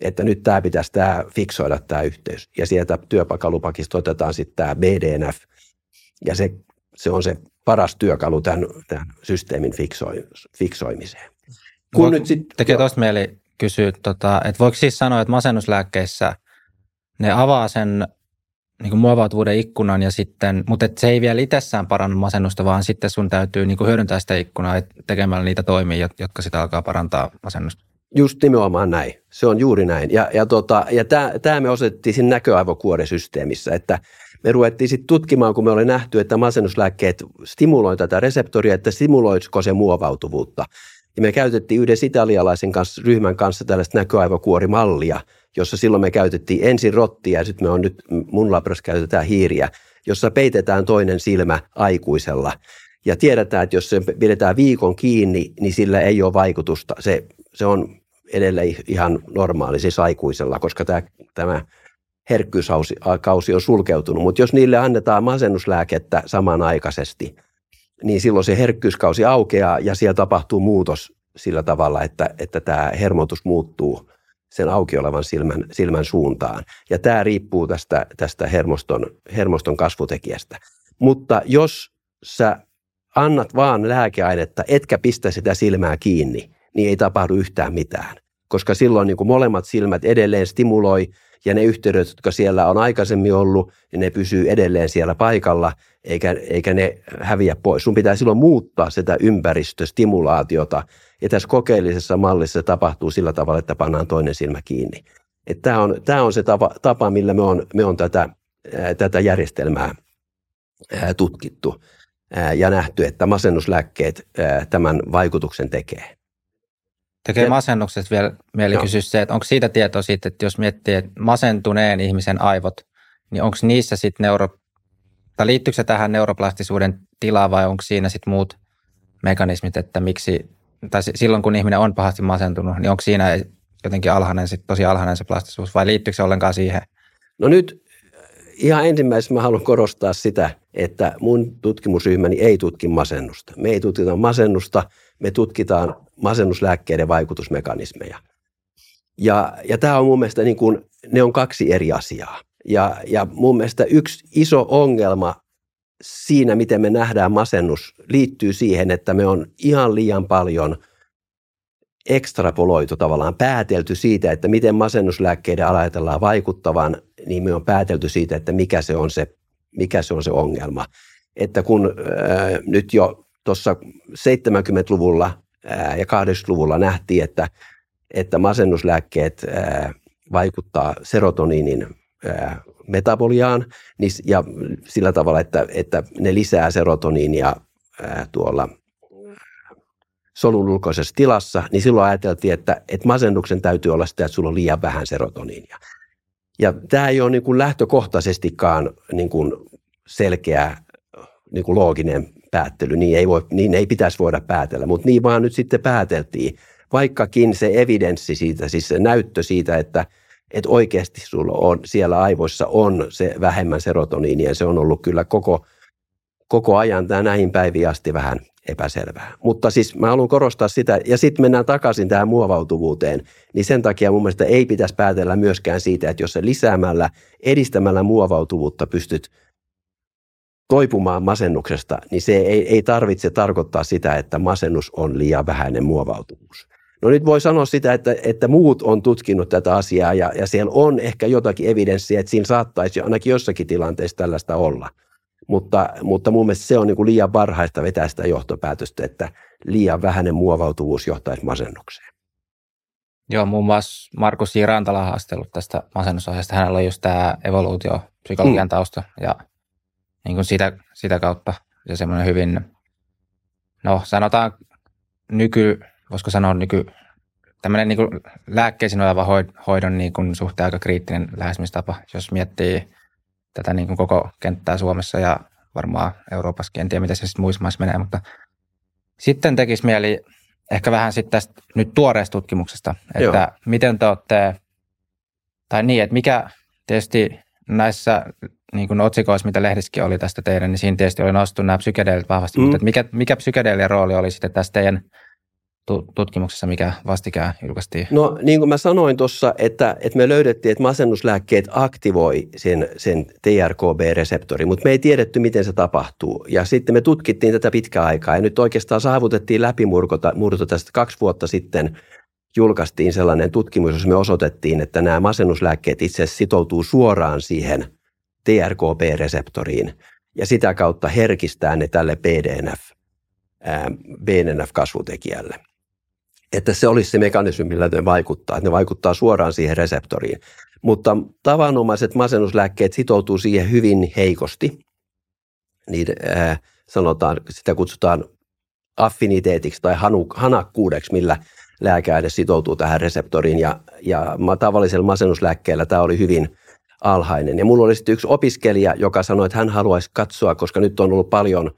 että nyt tämä pitäisi tämä fiksoida tämä yhteys. Ja sieltä työkalupakista otetaan sitten tämä B D N F, ja se, se on se paras työkalu tämän, tämän systeemin fiksoi, fiksoimiseen. Kun Voik, nyt sit, tekee tuosta mieli kysyä, tota, että voiko siis sanoa, että masennuslääkkeissä ne avaa sen niin kuin muovautuvuuden ikkunan, ja sitten, mutta se ei vielä itsessään parannu masennusta, vaan sitten sun täytyy niin kuin hyödyntää sitä ikkunaa tekemällä niitä toimia, jotka sitä alkaa parantaa masennusta. Just nimenomaan näin. Se on juuri näin. Ja, ja, tota, ja tämä me osoitettiin siinä näköaivokuoresysteemissä, että me ruvettiin sitten tutkimaan, kun me oli nähty, että masennuslääkkeet stimuloivat tätä reseptoria, että stimuloisiko se muovautuvuutta. Ja me käytettiin yhdessä italialaisen kanssa, ryhmän kanssa tällaista näköaivokuorimallia, jossa silloin me käytettiin ensin rottia, ja sitten me on nyt, mun labrassa käytetään hiiriä, jossa peitetään toinen silmä aikuisella. Ja tiedetään, että jos se pidetään viikon kiinni, niin sillä ei ole vaikutusta. Se, se on edelleen ihan normaali, siis aikuisella, koska tämä, tämä herkkyyskausi on sulkeutunut. Mutta jos niille annetaan masennuslääkettä samanaikaisesti, niin silloin se herkkyyskausi aukeaa, ja siellä tapahtuu muutos sillä tavalla, että, että tämä hermotus muuttuu sen auki olevan silmän, silmän suuntaan. Ja tämä riippuu tästä, tästä hermoston, hermoston kasvutekijästä. Mutta jos sä annat vaan lääkeainetta, etkä pistä sitä silmää kiinni, niin ei tapahdu yhtään mitään. koska silloin niin kuin molemmat silmät edelleen stimuloi ja ne yhteydet, jotka siellä on aikaisemmin ollut, niin ne pysyy edelleen siellä paikalla eikä, eikä ne häviä pois. Sun pitää silloin muuttaa sitä ympäristöstimulaatiota ja tässä kokeellisessa mallissa se tapahtuu sillä tavalla, että pannaan toinen silmä kiinni. Tämä on, tämä on se tapa, tapa millä me on, me on tätä, ää, tätä järjestelmää ää, tutkittu ää, ja nähty, että masennuslääkkeet ää, tämän vaikutuksen tekee. Tekee masennuksesta vielä mieli no. kysyä se, että onko siitä tietoa sitten, että jos miettii että masentuneen ihmisen aivot, niin onko niissä sitten neuro, tai liittyykö se tähän neuroplastisuuden tilaan vai onko siinä sitten muut mekanismit, että miksi, tai silloin kun ihminen on pahasti masentunut, niin onko siinä jotenkin alhainen, sit tosi alhainen se plastisuus vai liittyykö se ollenkaan siihen? No nyt ihan ensimmäisenä mä haluan korostaa sitä, että mun tutkimusryhmäni ei tutki masennusta. Me ei tutkita masennusta, me tutkitaan masennuslääkkeiden vaikutusmekanismeja. Ja, ja tämä on mun mielestä, niin kuin, ne on kaksi eri asiaa. Ja, ja mun mielestä yksi iso ongelma siinä, miten me nähdään masennus, liittyy siihen, että me on ihan liian paljon ekstrapoloitu tavallaan, päätelty siitä, että miten masennuslääkkeiden ajatellaan vaikuttavan, niin me on päätelty siitä, että mikä se on se, mikä se, on se ongelma. Että kun äh, nyt jo tuossa seitsemänkymmentäluvulla ja kahdeksankymmentäluvulla nähtiin, että, että masennuslääkkeet vaikuttaa serotoniinin metaboliaan ja sillä tavalla, että, että ne lisää serotoniinia tuolla solun ulkoisessa tilassa, niin silloin ajateltiin, että, että masennuksen täytyy olla sitä, että sulla on liian vähän serotoniinia. Ja tämä ei ole niin kuin lähtökohtaisestikaan niin kuin selkeä niin kuin looginen päättely, niin ei, voi, niin ei pitäisi voida päätellä, mutta niin vaan nyt sitten pääteltiin, vaikkakin se evidenssi siitä, siis se näyttö siitä, että, että oikeasti sulla on, siellä aivoissa on se vähemmän serotoniinia, se on ollut kyllä koko, koko ajan tämä näihin päiviin asti vähän epäselvää. Mutta siis mä haluan korostaa sitä, ja sitten mennään takaisin tähän muovautuvuuteen, niin sen takia mun mielestä ei pitäisi päätellä myöskään siitä, että jos sä lisäämällä, edistämällä muovautuvuutta pystyt toipumaan masennuksesta, niin se ei, ei tarvitse tarkoittaa sitä, että masennus on liian vähäinen muovautuvuus. No nyt voi sanoa sitä, että, että muut on tutkinut tätä asiaa ja, ja siellä on ehkä jotakin evidenssiä, että siinä saattaisi ainakin jossakin tilanteessa tällaista olla. Mutta, mutta mun mielestä se on niin kuin liian varhaista vetää sitä johtopäätöstä, että liian vähäinen muovautuvuus johtaisi masennukseen. Joo, muun muassa Markus J. Rantala on haastellut tästä masennusaiheesta. Hänellä on just tämä evoluutiopsykologian mm. tausta ja niin kuin sitä, sitä kautta ja semmoinen hyvin, no sanotaan nyky, voisiko sanoa nyky, tämmöinen niin kuin lääkkeisiin oleva hoidon niin kuin suhteen aika kriittinen lähestymistapa, jos miettii tätä niin kuin koko kenttää Suomessa ja varmaan Euroopassakin, en tiedä mitä se sitten muissa maissa menee, mutta sitten tekisi mieli ehkä vähän sitten tästä nyt tuoreesta tutkimuksesta, että Joo. miten te olette, tai niin, että mikä tietysti näissä niin kuin otsikoissa, mitä lehdissäkin oli tästä teidän, niin siinä tietysti oli nostettu nämä psykedeelit vahvasti, mm. mutta mikä, mikä psykedeelien rooli oli sitten tässä teidän tutkimuksessa, mikä vastikään julkaistiin? No niin kuin mä sanoin tuossa, että, että me löydettiin, että masennuslääkkeet aktivoi sen, sen T R K B-reseptori, mutta me ei tiedetty, miten se tapahtuu. Ja sitten me tutkittiin tätä pitkää aikaa ja nyt oikeastaan saavutettiin läpimurto tästä kaksi vuotta sitten, julkaistiin sellainen tutkimus, jossa me osoitettiin, että nämä masennuslääkkeet itse asiassa sitoutuu suoraan siihen T R K B-reseptoriin ja sitä kautta herkistää ne tälle B D N F-kasvutekijälle. Että se olisi se mekanismi, millä ne vaikuttaa, että ne vaikuttaa suoraan siihen reseptoriin. Mutta tavanomaiset masennuslääkkeet sitoutuu siihen hyvin heikosti. Niitä, äh, sanotaan, sitä kutsutaan affiniteetiksi tai hanuk- hanakkuudeksi, millä lääkeaine sitoutuu tähän reseptoriin ja, ja tavallisella masennuslääkkeellä tämä oli hyvin alhainen. Ja mulla oli sitten yksi opiskelija, joka sanoi, että hän haluaisi katsoa, koska nyt on ollut paljon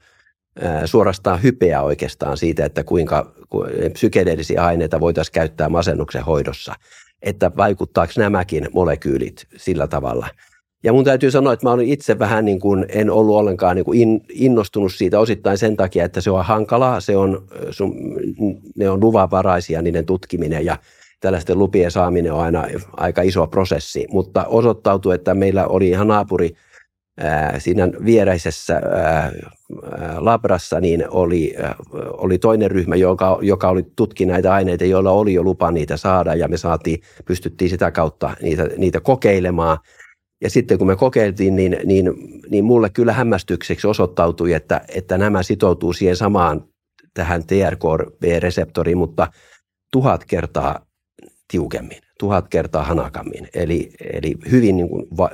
äh, suorastaan hypeä oikeastaan siitä, että kuinka ku, psykedeellisiä aineita voitaisiin käyttää masennuksen hoidossa, että vaikuttaako nämäkin molekyylit sillä tavalla. Ja mun täytyy sanoa, että mä olin itse vähän niin kuin, en ollut ollenkaan niin kuin in, innostunut siitä osittain sen takia, että se on hankalaa, se on, sun, ne on luvanvaraisia niiden tutkiminen ja tällaisten lupien saaminen on aina aika iso prosessi, mutta osoittautui, että meillä oli ihan naapuri siinä viereisessä labrassa niin oli, oli toinen ryhmä, joka, joka oli tutki näitä aineita, joilla oli jo lupa niitä saada, ja me saatiin, pystyttiin sitä kautta niitä, niitä kokeilemaan. Ja sitten kun me kokeiltiin, niin, niin, niin mulle kyllä hämmästykseksi osoittautui, että, että nämä sitoutuu siihen samaan tähän T R K B-reseptoriin, mutta tuhat kertaa tiukemmin, tuhat kertaa hanakammin. Eli, eli hyvin, niin kuin, va,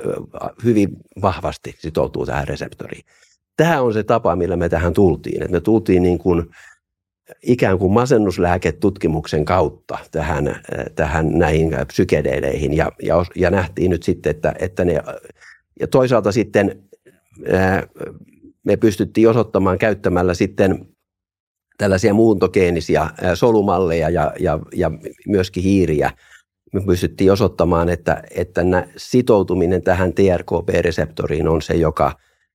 hyvin vahvasti sitoutuu tähän reseptoriin. Tämä on se tapa, millä me tähän tultiin. Et me tultiin niin kuin, ikään kuin masennuslääketutkimuksen kautta tähän, tähän näihin psykedeleihin ja, ja, ja nähtiin nyt sitten, että, että ne, ja toisaalta sitten me pystyttiin osoittamaan käyttämällä sitten tällaisia muuntogeenisiä solumalleja ja, ja, ja myöskin hiiriä. Me pystyttiin osoittamaan, että, että sitoutuminen tähän T R K B-reseptoriin on se, joka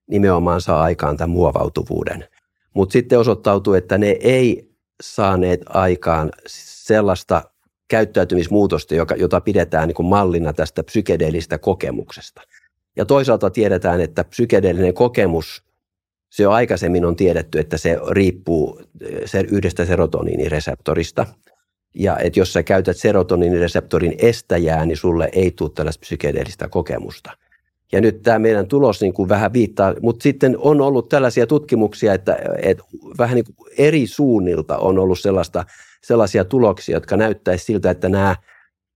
nimenomaan saa aikaan tämän muovautuvuuden. Mutta sitten osoittautui, että ne ei saaneet aikaan sellaista käyttäytymismuutosta, joka, jota pidetään niin kuin mallina tästä psykedeellisestä kokemuksesta. Ja toisaalta tiedetään, että psykedeellinen kokemus, se on aikaisemmin on tiedetty, että se riippuu yhdestä serotoniinireseptorista. Ja että jos sä käytät serotoniinireseptorin estäjää, niin sulle ei tule tällaista psykedeellistä kokemusta. Ja nyt tämä meidän tulos niin kuin vähän viittaa, mutta sitten on ollut tällaisia tutkimuksia, että, että vähän niin kuin eri suunnilta on ollut sellaista, sellaisia tuloksia, jotka näyttäisi siltä, että nämä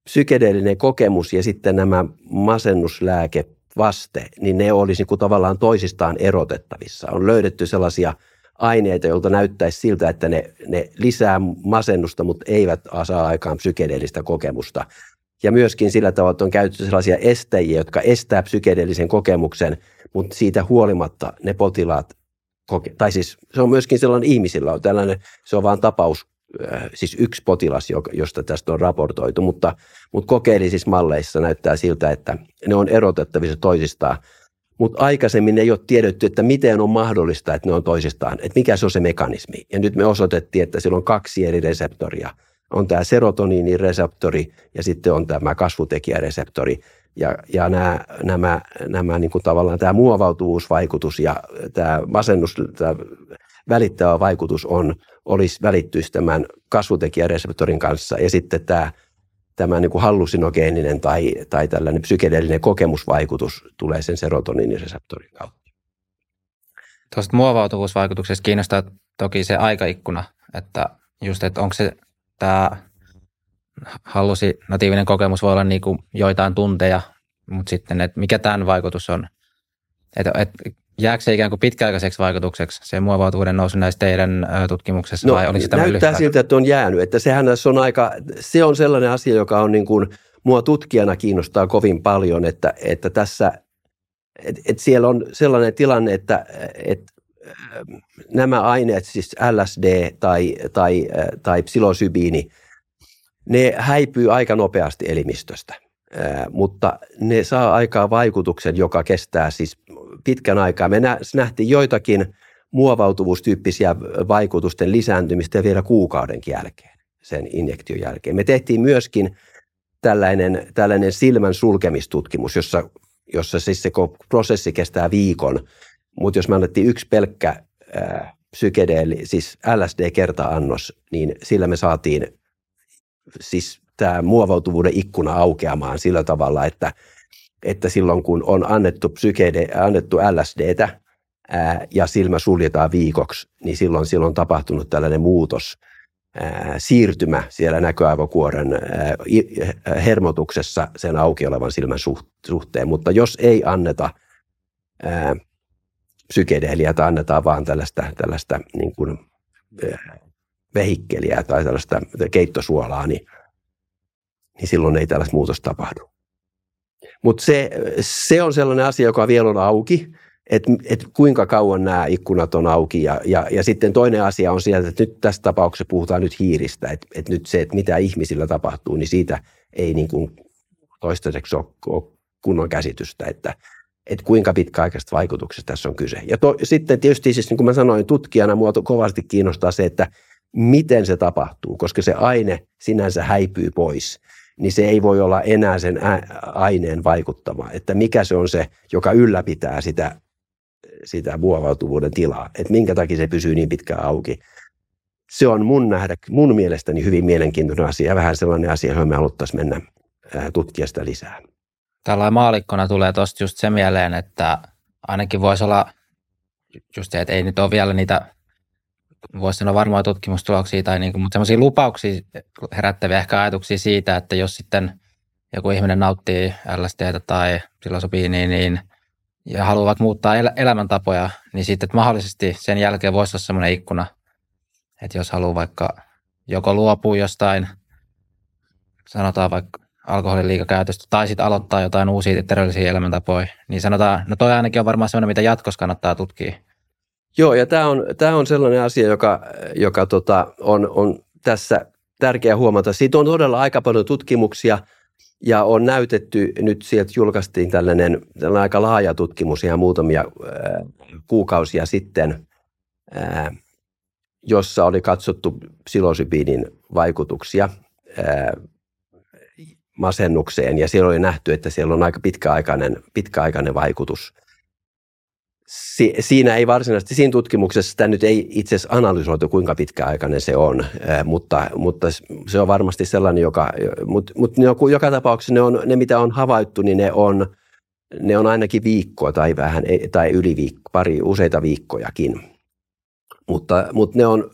psykedeellinen kokemus ja sitten nämä masennuslääkevaste, niin ne olisi niin kuin tavallaan toisistaan erotettavissa. On löydetty sellaisia aineita, joilta näyttäisi siltä, että ne, ne lisää masennusta, mutta eivät saa aikaan psykedeellistä kokemusta. Ja myöskin sillä tavalla, että on käytetty sellaisia estäjiä, jotka estää psykedeellisen kokemuksen, mutta siitä huolimatta ne potilaat, koke- tai siis se on myöskin sellainen ihmisillä, on tällainen, se on vaan tapaus, siis yksi potilas, josta tästä on raportoitu, mutta, mutta kokeellisissa malleissa näyttää siltä, että ne on erotettavissa toisistaan. Mutta aikaisemmin ei ole tiedetty, että miten on mahdollista, että ne on toisistaan, että mikä se on se mekanismi. Ja nyt me osoitettiin, että sillä on kaksi eri reseptoria. On tämä serotoniinireseptori ja sitten on tämä kasvutekijäreseptori. Ja, ja nämä, nämä, nämä niin kuin tavallaan tämä muovautuvuusvaikutus ja tämä masennus, tämä välittävä vaikutus on, olisi välittyisi tämän kasvutekijäreseptorin kanssa. Ja sitten tämä, tämä niin kuin hallusinogeeninen tai, tai tällainen psykedeellinen kokemusvaikutus tulee sen serotoniinireseptorin kautta. Tuosta muovautuvuusvaikutuksesta kiinnostaa toki se aikaikkuna, että just, että onko se tämä hallusinatiivinen kokemus voi olla niin kuin joitain tunteja, mutta sitten, että mikä tämän vaikutus on, että et, jääkö se ikään kuin pitkäaikaiseksi vaikutukseksi se muovautuvuuden nousu näissä teidän tutkimuksessa? No, vai oliko se tämä näyttää ylittää? Siltä, että on jäänyt, että sehän on aika, se on sellainen asia, joka on niin kuin, mua tutkijana kiinnostaa kovin paljon, että, että tässä, että, että siellä on sellainen tilanne, että, että nämä aineet, siis L S D tai, tai, tai psilosybiini, ne häipyy aika nopeasti elimistöstä, mutta ne saa aikaan vaikutuksen, joka kestää siis pitkän aikaa. Me nähtiin joitakin muovautuvuustyyppisiä vaikutusten lisääntymistä vielä kuukaudenkin jälkeen, sen injektion jälkeen. Me tehtiin myöskin tällainen, tällainen silmän sulkemistutkimus, jossa, jossa siis se prosessi kestää viikon. Mutta jos me annettiin yksi pelkkä ää, psykedeeli, siis L S D-kerta-annos, niin sillä me saatiin siis tämä muovautuvuuden ikkuna aukeamaan sillä tavalla, että, että silloin kun on annettu, psykede, annettu L S D:tä ää, ja silmä suljetaan viikoksi, niin silloin, silloin on tapahtunut tällainen muutos, ää, siirtymä siellä näköaivokuoren ää, hermotuksessa sen auki olevan silmän suhteen. Mutta jos ei anneta ää, psykedeeliä tai annetaan vaan tällaista, tällaista niin kuin vehikkeliä tai tällaista keittosuolaa, niin, niin silloin ei tällaista muutosta tapahdu. Mutta se, se on sellainen asia, joka vielä on auki, että et kuinka kauan nämä ikkunat on auki. Ja, ja, ja sitten toinen asia on sieltä, että nyt tässä tapauksessa puhutaan nyt hiiristä, että et nyt se, että mitä ihmisillä tapahtuu, niin siitä ei niin kuin toistaiseksi ole, ole kunnon käsitystä, että että kuinka pitkäaikaisesta vaikutuksesta tässä on kyse. Ja to, sitten tietysti siis, niin kuin mä sanoin, tutkijana mua kovasti kiinnostaa se, että miten se tapahtuu, koska se aine sinänsä häipyy pois, niin se ei voi olla enää sen aineen vaikuttama, että mikä se on se, joka ylläpitää sitä sitä muovautuvuuden tilaa, että minkä takia se pysyy niin pitkään auki. Se on mun nähdä, mun mielestäni hyvin mielenkiintoinen asia ja vähän sellainen asia, johon me haluttaisiin mennä tutkia sitä lisää. Tällainen maallikkona tulee tuosta just se mieleen, että ainakin voisi olla just se, että ei nyt ole vielä niitä, voisi sanoa varmoja tutkimustuloksia tai niinku, mutta sellaisia lupauksia herättäviä ehkä ajatuksia siitä, että jos sitten joku ihminen nauttii L S D:tä tai psilosybiiniä niin, ja haluavat muuttaa el- elämäntapoja, niin sitten että mahdollisesti sen jälkeen voisi olla sellainen ikkuna, että jos haluaa vaikka joko luopua jostain, sanotaan vaikka alkoholin liikakäytöstä, tai sitten aloittaa jotain uusia terveellisiä elämäntapoja, niin sanotaan, no toi ainakin on varmaan sellainen, mitä jatkossa kannattaa tutkia. Joo, ja tämä on, tämä on sellainen asia, joka, joka tota, on, on tässä tärkeää huomata. Siitä on todella aika paljon tutkimuksia, ja on näytetty, nyt sieltä julkaistiin tällainen, tällainen aika laaja tutkimus ihan muutamia äh, kuukausia sitten, äh, jossa oli katsottu psilosybiinin vaikutuksia äh, masennukseen, ja siellä oli nähty, että siellä on aika pitkäaikainen, pitkäaikainen vaikutus. Si- siinä ei varsinaisesti, siinä tutkimuksessa sitä nyt ei itse asiassa analysoitu, kuinka pitkäaikainen se on, äh, mutta, mutta se on varmasti sellainen, joka, mutta mut joka tapauksessa ne, on, ne mitä on havaittu, niin ne on, ne on ainakin viikkoa tai vähän, tai yli viikko, pari, useita viikkojakin, mutta, mutta ne on,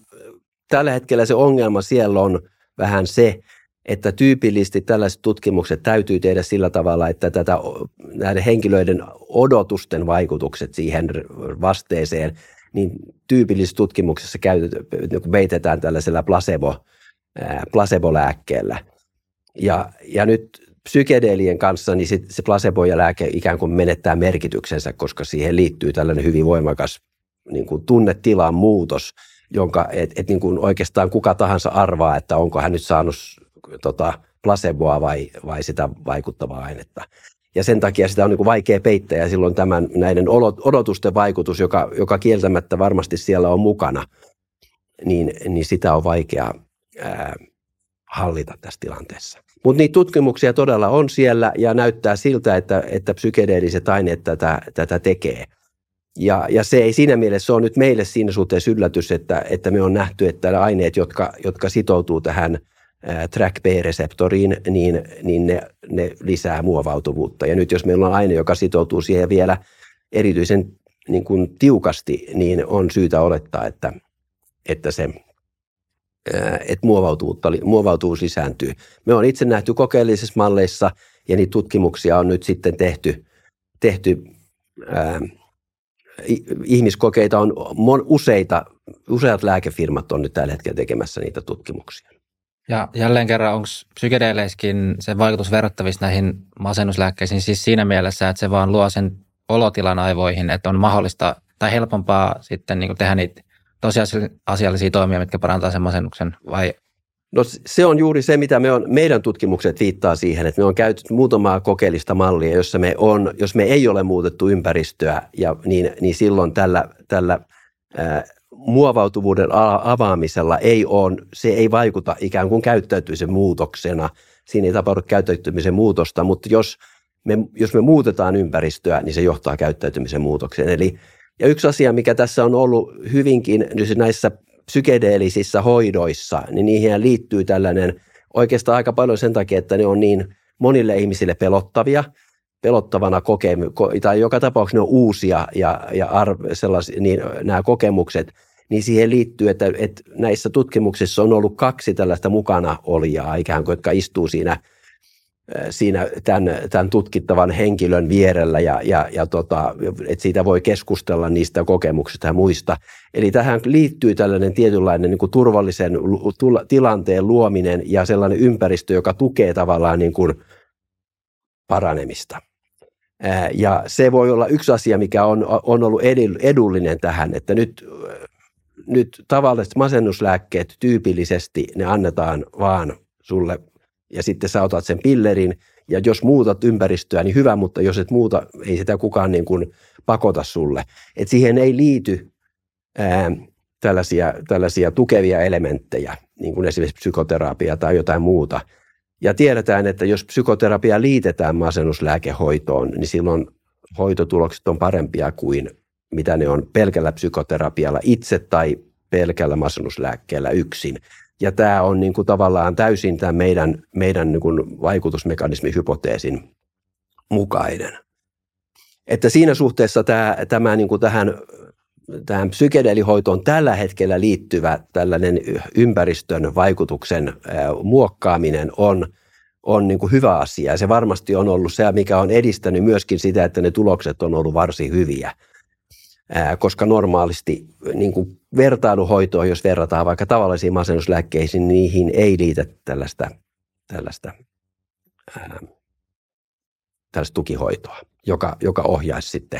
tällä hetkellä se ongelma siellä on vähän se, että tyypillisesti tällaiset tutkimukset täytyy tehdä sillä tavalla, että tätä, näiden henkilöiden odotusten vaikutukset siihen vasteeseen, niin tyypillisesti tutkimuksessa peitetään tällaisella placebo, placebo-lääkkeellä. Ja, ja nyt psykedeelien kanssa niin sit se placebo ja lääke ikään kuin menettää merkityksensä, koska siihen liittyy tällainen hyvin voimakas niin kuin tunnetilan muutos, jonka et, et niin kuin oikeastaan kuka tahansa arvaa, että onko hän nyt saanut Tota, placeboa vai, vai sitä vaikuttavaa ainetta. Ja sen takia sitä on niin kuin vaikea peittää, ja silloin tämän, näiden odotusten vaikutus, joka, joka kieltämättä varmasti siellä on mukana, niin, niin sitä on vaikea ää, hallita tässä tilanteessa. Mutta niitä tutkimuksia todella on siellä, ja näyttää siltä, että, että psykedeelliset aineet tätä, tätä tekee. Ja, ja se ei siinä mielessä ole nyt meille siinä suhteessa yllätys, että, että me on nähty, että aineet, jotka, jotka sitoutuu tähän TrkB-reseptoriin, niin, niin ne, ne lisää muovautuvuutta. Ja nyt jos meillä on aine, joka sitoutuu siihen vielä erityisen niin kuin tiukasti, niin on syytä olettaa, että, että, se, että muovautuvuus lisääntyy. Me on itse nähty kokeellisissa malleissa, ja niitä tutkimuksia on nyt sitten tehty, tehty ää, ihmiskokeita on mon, useita, useat lääkefirmat on nyt tällä hetkellä tekemässä niitä tutkimuksia. Ja jälleen kerran, onko psykedeeleissäkin sen vaikutus verrattavissa näihin masennuslääkkeisiin siis siinä mielessä, että se vaan luo sen olotilan aivoihin, että on mahdollista tai helpompaa sitten niin kuin tehdä niitä tosiasiallisia toimia, mitkä parantaa sen masennuksen, vai? No se on juuri se, mitä me on, meidän tutkimukset viittaa siihen, että me on käytetty muutamaa kokeellista mallia, jossa me on, jos me ei ole muutettu ympäristöä, ja, niin, niin silloin tällä, tällä äh, muovautuvuuden avaamisella ei ole, se ei vaikuta ikään kuin käyttäytymisen muutoksena. Siinä ei tapahdu käyttäytymisen muutosta, mutta jos me, jos me muutetaan ympäristöä, niin se johtaa käyttäytymisen muutokseen. Eli, ja yksi asia, mikä tässä on ollut hyvinkin näissä psykedeellisissä hoidoissa, niin niihin liittyy tällainen oikeastaan aika paljon sen takia, että ne on niin monille ihmisille pelottavia, pelottavana kokemu- tai joka tapauksessa ne on uusia ja, ja arv- sellais- niin, nämä kokemukset, niin siihen liittyy, että, että näissä tutkimuksissa on ollut kaksi tällaista mukana olijaa ikään kuin, jotka istuu siinä, siinä tämän, tämän tutkittavan henkilön vierellä ja, ja, ja tota, että siitä voi keskustella niistä kokemuksista ja muista. Eli tähän liittyy tällainen tietynlainen niin kuin turvallisen tula- tilanteen luominen ja sellainen ympäristö, joka tukee tavallaan niin kuin paranemista. Ja se voi olla yksi asia, mikä on, on ollut edullinen tähän, että nyt, nyt tavalliset masennuslääkkeet tyypillisesti ne annetaan vaan sulle ja sitten sä otat sen pillerin ja jos muutat ympäristöä, niin hyvä, mutta jos et muuta, ei sitä kukaan niin kuin pakota sulle. Et siihen ei liity ää, tällaisia, tällaisia tukevia elementtejä, niin kuin esimerkiksi psykoterapia tai jotain muuta. Ja tiedetään, että jos psykoterapia liitetään masennuslääkehoitoon, niin silloin hoitotulokset on parempia kuin mitä ne on pelkällä psykoterapialla itse tai pelkällä masennuslääkkeellä yksin. Ja tämä on niin kuin tavallaan täysin tämä meidän, meidän niin kuin vaikutusmekanismihypoteesin mukainen. Että siinä suhteessa tämä, tämä niin kuin tähän, tähän psykedeelihoitoon tällä hetkellä liittyvä tällainen ympäristön vaikutuksen muokkaaminen on, on niin kuin hyvä asia. Ja se varmasti on ollut se, mikä on edistänyt myöskin sitä, että ne tulokset on ollut varsin hyviä. Koska normaalisti niin kuin vertailuhoitoa, jos verrataan vaikka tavallisiin masennuslääkkeisiin, niin niihin ei liitä tällaista, tällaista, ää, tällaista tukihoitoa, joka, joka ohjaisi sitten,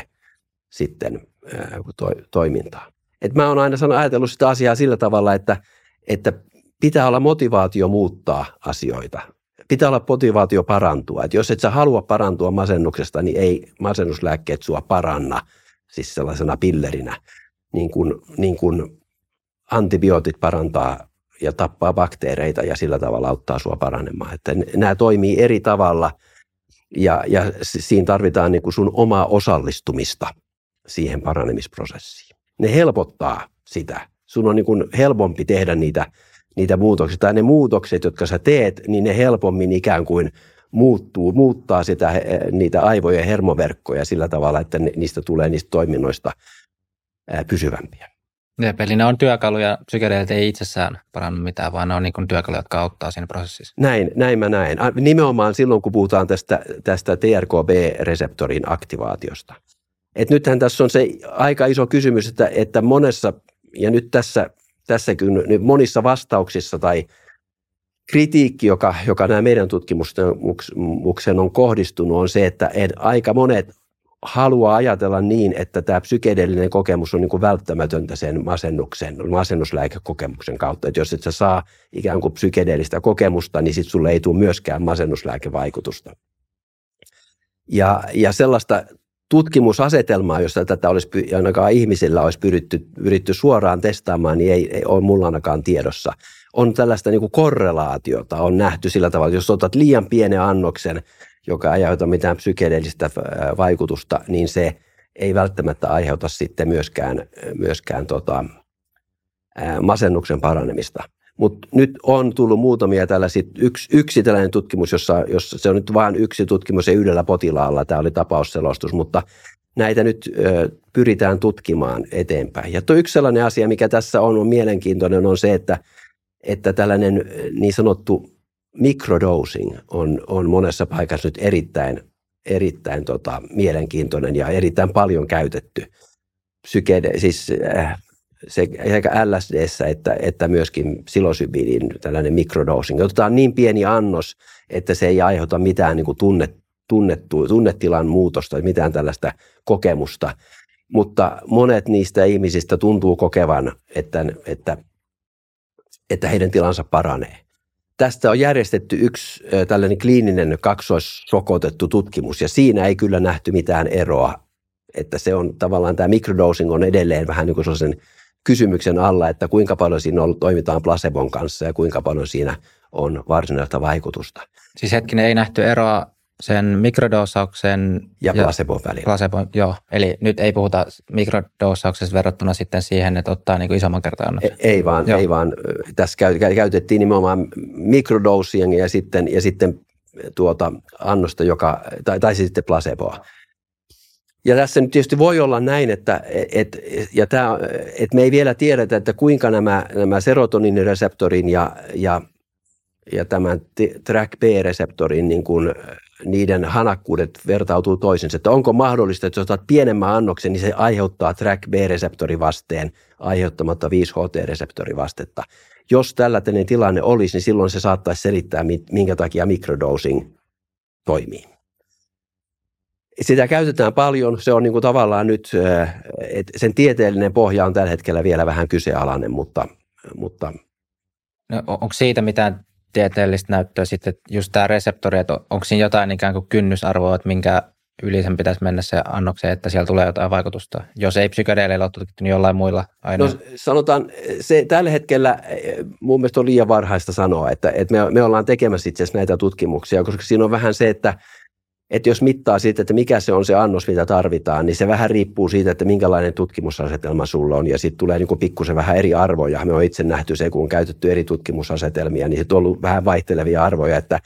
sitten ää, to, toimintaa. Et mä oon aina sanon, ajatellut sitä asiaa sillä tavalla, että, että pitää olla motivaatio muuttaa asioita. Pitää olla motivaatio parantua. Et jos et sä halua parantua masennuksesta, niin ei masennuslääkkeet sua paranna. Siis sellaisena pillerinä, niin kuin, niin kuin antibiootit parantaa ja tappaa bakteereita ja sillä tavalla auttaa sua paranemaan. Että nämä toimii eri tavalla ja, ja siinä tarvitaan niin kuin sun omaa osallistumista siihen paranemisprosessiin. Ne helpottaa sitä. Sun on niin kuin helpompi tehdä niitä, niitä muutoksia. Tai ne muutokset, jotka sä teet, niin ne helpommin ikään kuin muuttuu, muuttaa sitä, niitä aivoja ja hermoverkkoja sillä tavalla, että niistä tulee niistä toiminnoista pysyvämpiä. Ja pelinä on työkaluja, psykedeelit ei itsessään parannu mitään, vaan ne on niin kuin työkaluja, jotka auttaa siinä prosessissa. Näin, näin mä näen. Nimenomaan silloin, kun puhutaan tästä, tästä T R K B-reseptorin aktivaatiosta. Et nythän tässä on se aika iso kysymys, että, että monessa, ja nyt tässä, tässäkin nyt monissa vastauksissa tai kritiikki, joka, joka nämä meidän tutkimukseen on kohdistunut, on se, että aika monet haluaa ajatella niin, että tämä psykedeellinen kokemus on niin kuin välttämätöntä sen masennuksen, masennuslääkekokemuksen kautta. Että jos et sä saa ikään kuin psykedeellistä kokemusta, niin sitten sulle ei tule myöskään masennuslääkevaikutusta. Ja, ja sellaista tutkimusasetelmaa, jossa tätä olisi, ainakaan ihmisillä olisi pyritty, pyritty suoraan testaamaan, niin ei, ei ole mulla ainakaan tiedossa. On tällaista niin kuin korrelaatiota, on nähty sillä tavalla, että jos otat liian pienen annoksen, joka ei aiheuta mitään psykedeellistä vaikutusta, niin se ei välttämättä aiheuta sitten myöskään, myöskään tota, masennuksen paranemista. Mutta nyt on tullut muutamia tällaisia, yksi, yksi tällainen tutkimus, jossa, jossa se on nyt vain yksi tutkimus ja yhdellä potilaalla, tämä oli tapausselostus, mutta näitä nyt ö, pyritään tutkimaan eteenpäin. Ja tuo yksi sellainen asia, mikä tässä on, on mielenkiintoinen, on se, että että tällainen niin sanottu microdosing on, on monessa paikassa nyt erittäin, erittäin tota, mielenkiintoinen ja erittäin paljon käytetty. Psykede, siis äh, sekä L S D:ssä että, että myöskin psilosybiinin tällainen microdosing. Otetaan niin pieni annos, että se ei aiheuta mitään niin kuin tunne, tunnettu, tunnetilan muutosta, mitään tällaista kokemusta. Mutta monet niistä ihmisistä tuntuu kokevan, että, että että heidän tilansa paranee. Tästä on järjestetty yksi tällainen kliininen kaksoisrokotettu tutkimus, ja siinä ei kyllä nähty mitään eroa. Että se on tavallaan, tämä microdosing on edelleen vähän niin kuin sellaisen kysymyksen alla, että kuinka paljon siinä on, toimitaan placebon kanssa ja kuinka paljon siinä on varsinaista vaikutusta. Siis hetkinen, ei nähty eroa sen mikrodosauksen ja placebon välillä. Placebo, joo. Eli nyt ei puhuta mikrodosauksesta verrattuna sitten siihen, että ottaa niin kuin isomman kertaan. Ei, ei vaan, joo. ei vaan. Tässä käytettiin nimenomaan mikrodosing ja sitten, ja sitten tuota annosta, joka, tai, tai sitten placeboa. Ja tässä nyt tietysti voi olla näin, että et, ja tää, et me ei vielä tiedetä, että kuinka nämä, nämä serotoniinireseptorin ja, ja ja tämän TrkB-reseptorin, niin kuin niiden hanakkuudet vertautuu toisinsa. Että onko mahdollista, että jos otat pienemmän annoksen, niin se aiheuttaa TrkB-reseptori vasteen, aiheuttamatta viisi H T-reseptori vastetta. Jos tällainen tilanne olisi, niin silloin se saattaisi selittää, minkä takia microdosing toimii. Sitä käytetään paljon. Se on niin kuin tavallaan nyt, että sen tieteellinen pohja on tällä hetkellä vielä vähän kyseenalainen, mutta... mutta no, onko siitä mitään tieteellistä näyttöä sitten, just tämä reseptori, että onko siinä jotain ikään kuin kynnysarvoa, että minkä yli sen pitäisi mennä se annokseen, että siellä tulee jotain vaikutusta, jos ei psykedeeleillä ole tutkittu, niin jollain muilla aina? No sanotaan, se tällä hetkellä mun mielestä on liian varhaista sanoa, että, että me, me ollaan tekemässä itse asiassa näitä tutkimuksia, koska siinä on vähän se, että että jos mittaa siitä, että mikä se on se annos, mitä tarvitaan, niin se vähän riippuu siitä, että minkälainen tutkimusasetelma sulla on. Ja sitten tulee niin pikkusen vähän eri arvoja. Me on itse nähty se, kun on käytetty eri tutkimusasetelmia, niin sitten on ollut vähän vaihtelevia arvoja, että,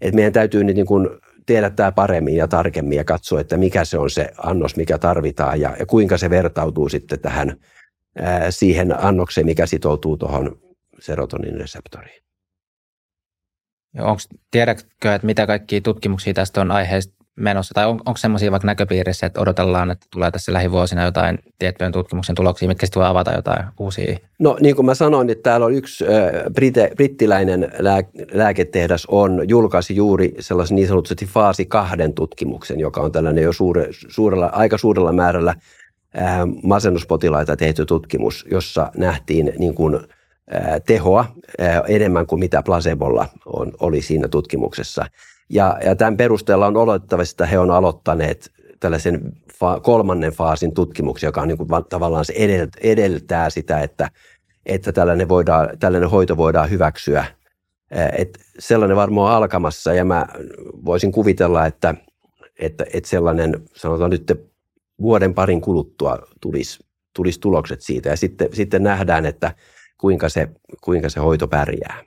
että meidän täytyy nyt niin kuin tehdä tämä paremmin ja tarkemmin ja katsoa, että mikä se on se annos, mikä tarvitaan ja, ja kuinka se vertautuu sitten tähän ää, siihen annokseen, mikä sitoutuu tuohon serotonin reseptoriin. Onko, tiedätkö, että mitä kaikkia tutkimuksia tästä on aiheesta menossa, tai on, onko semmoisia vaikka näköpiirissä, että odotellaan, että tulee tässä lähivuosina jotain tiettyjen tutkimuksen tuloksia, mitkä sitten voi avata jotain uusia? No niin kuin mä sanoin, niin täällä on yksi äh, brite, brittiläinen lää, lääketehdas on, julkaisi juuri sellaisen niin sanotusti faasi kahden tutkimuksen, joka on tällainen jo suure, suurella, aika suurella määrällä äh, masennuspotilaita tehty tutkimus, jossa nähtiin niin kuin tehoa enemmän kuin mitä placebolla on, oli siinä tutkimuksessa. Ja, ja tämän perusteella on oletettavasti, että he on aloittaneet tällaisen fa- kolmannen faasin tutkimuksen, joka on niin kuin tavallaan se edelt- edeltää sitä, että, että tällainen, voidaan, tällainen hoito voidaan hyväksyä. Et sellainen varmaan on alkamassa ja mä voisin kuvitella, että, että, että sellainen sanotaan nyt vuoden parin kuluttua tulisi, tulisi tulokset siitä ja sitten, sitten nähdään, että Kuinka se, kuinka se hoito pärjää.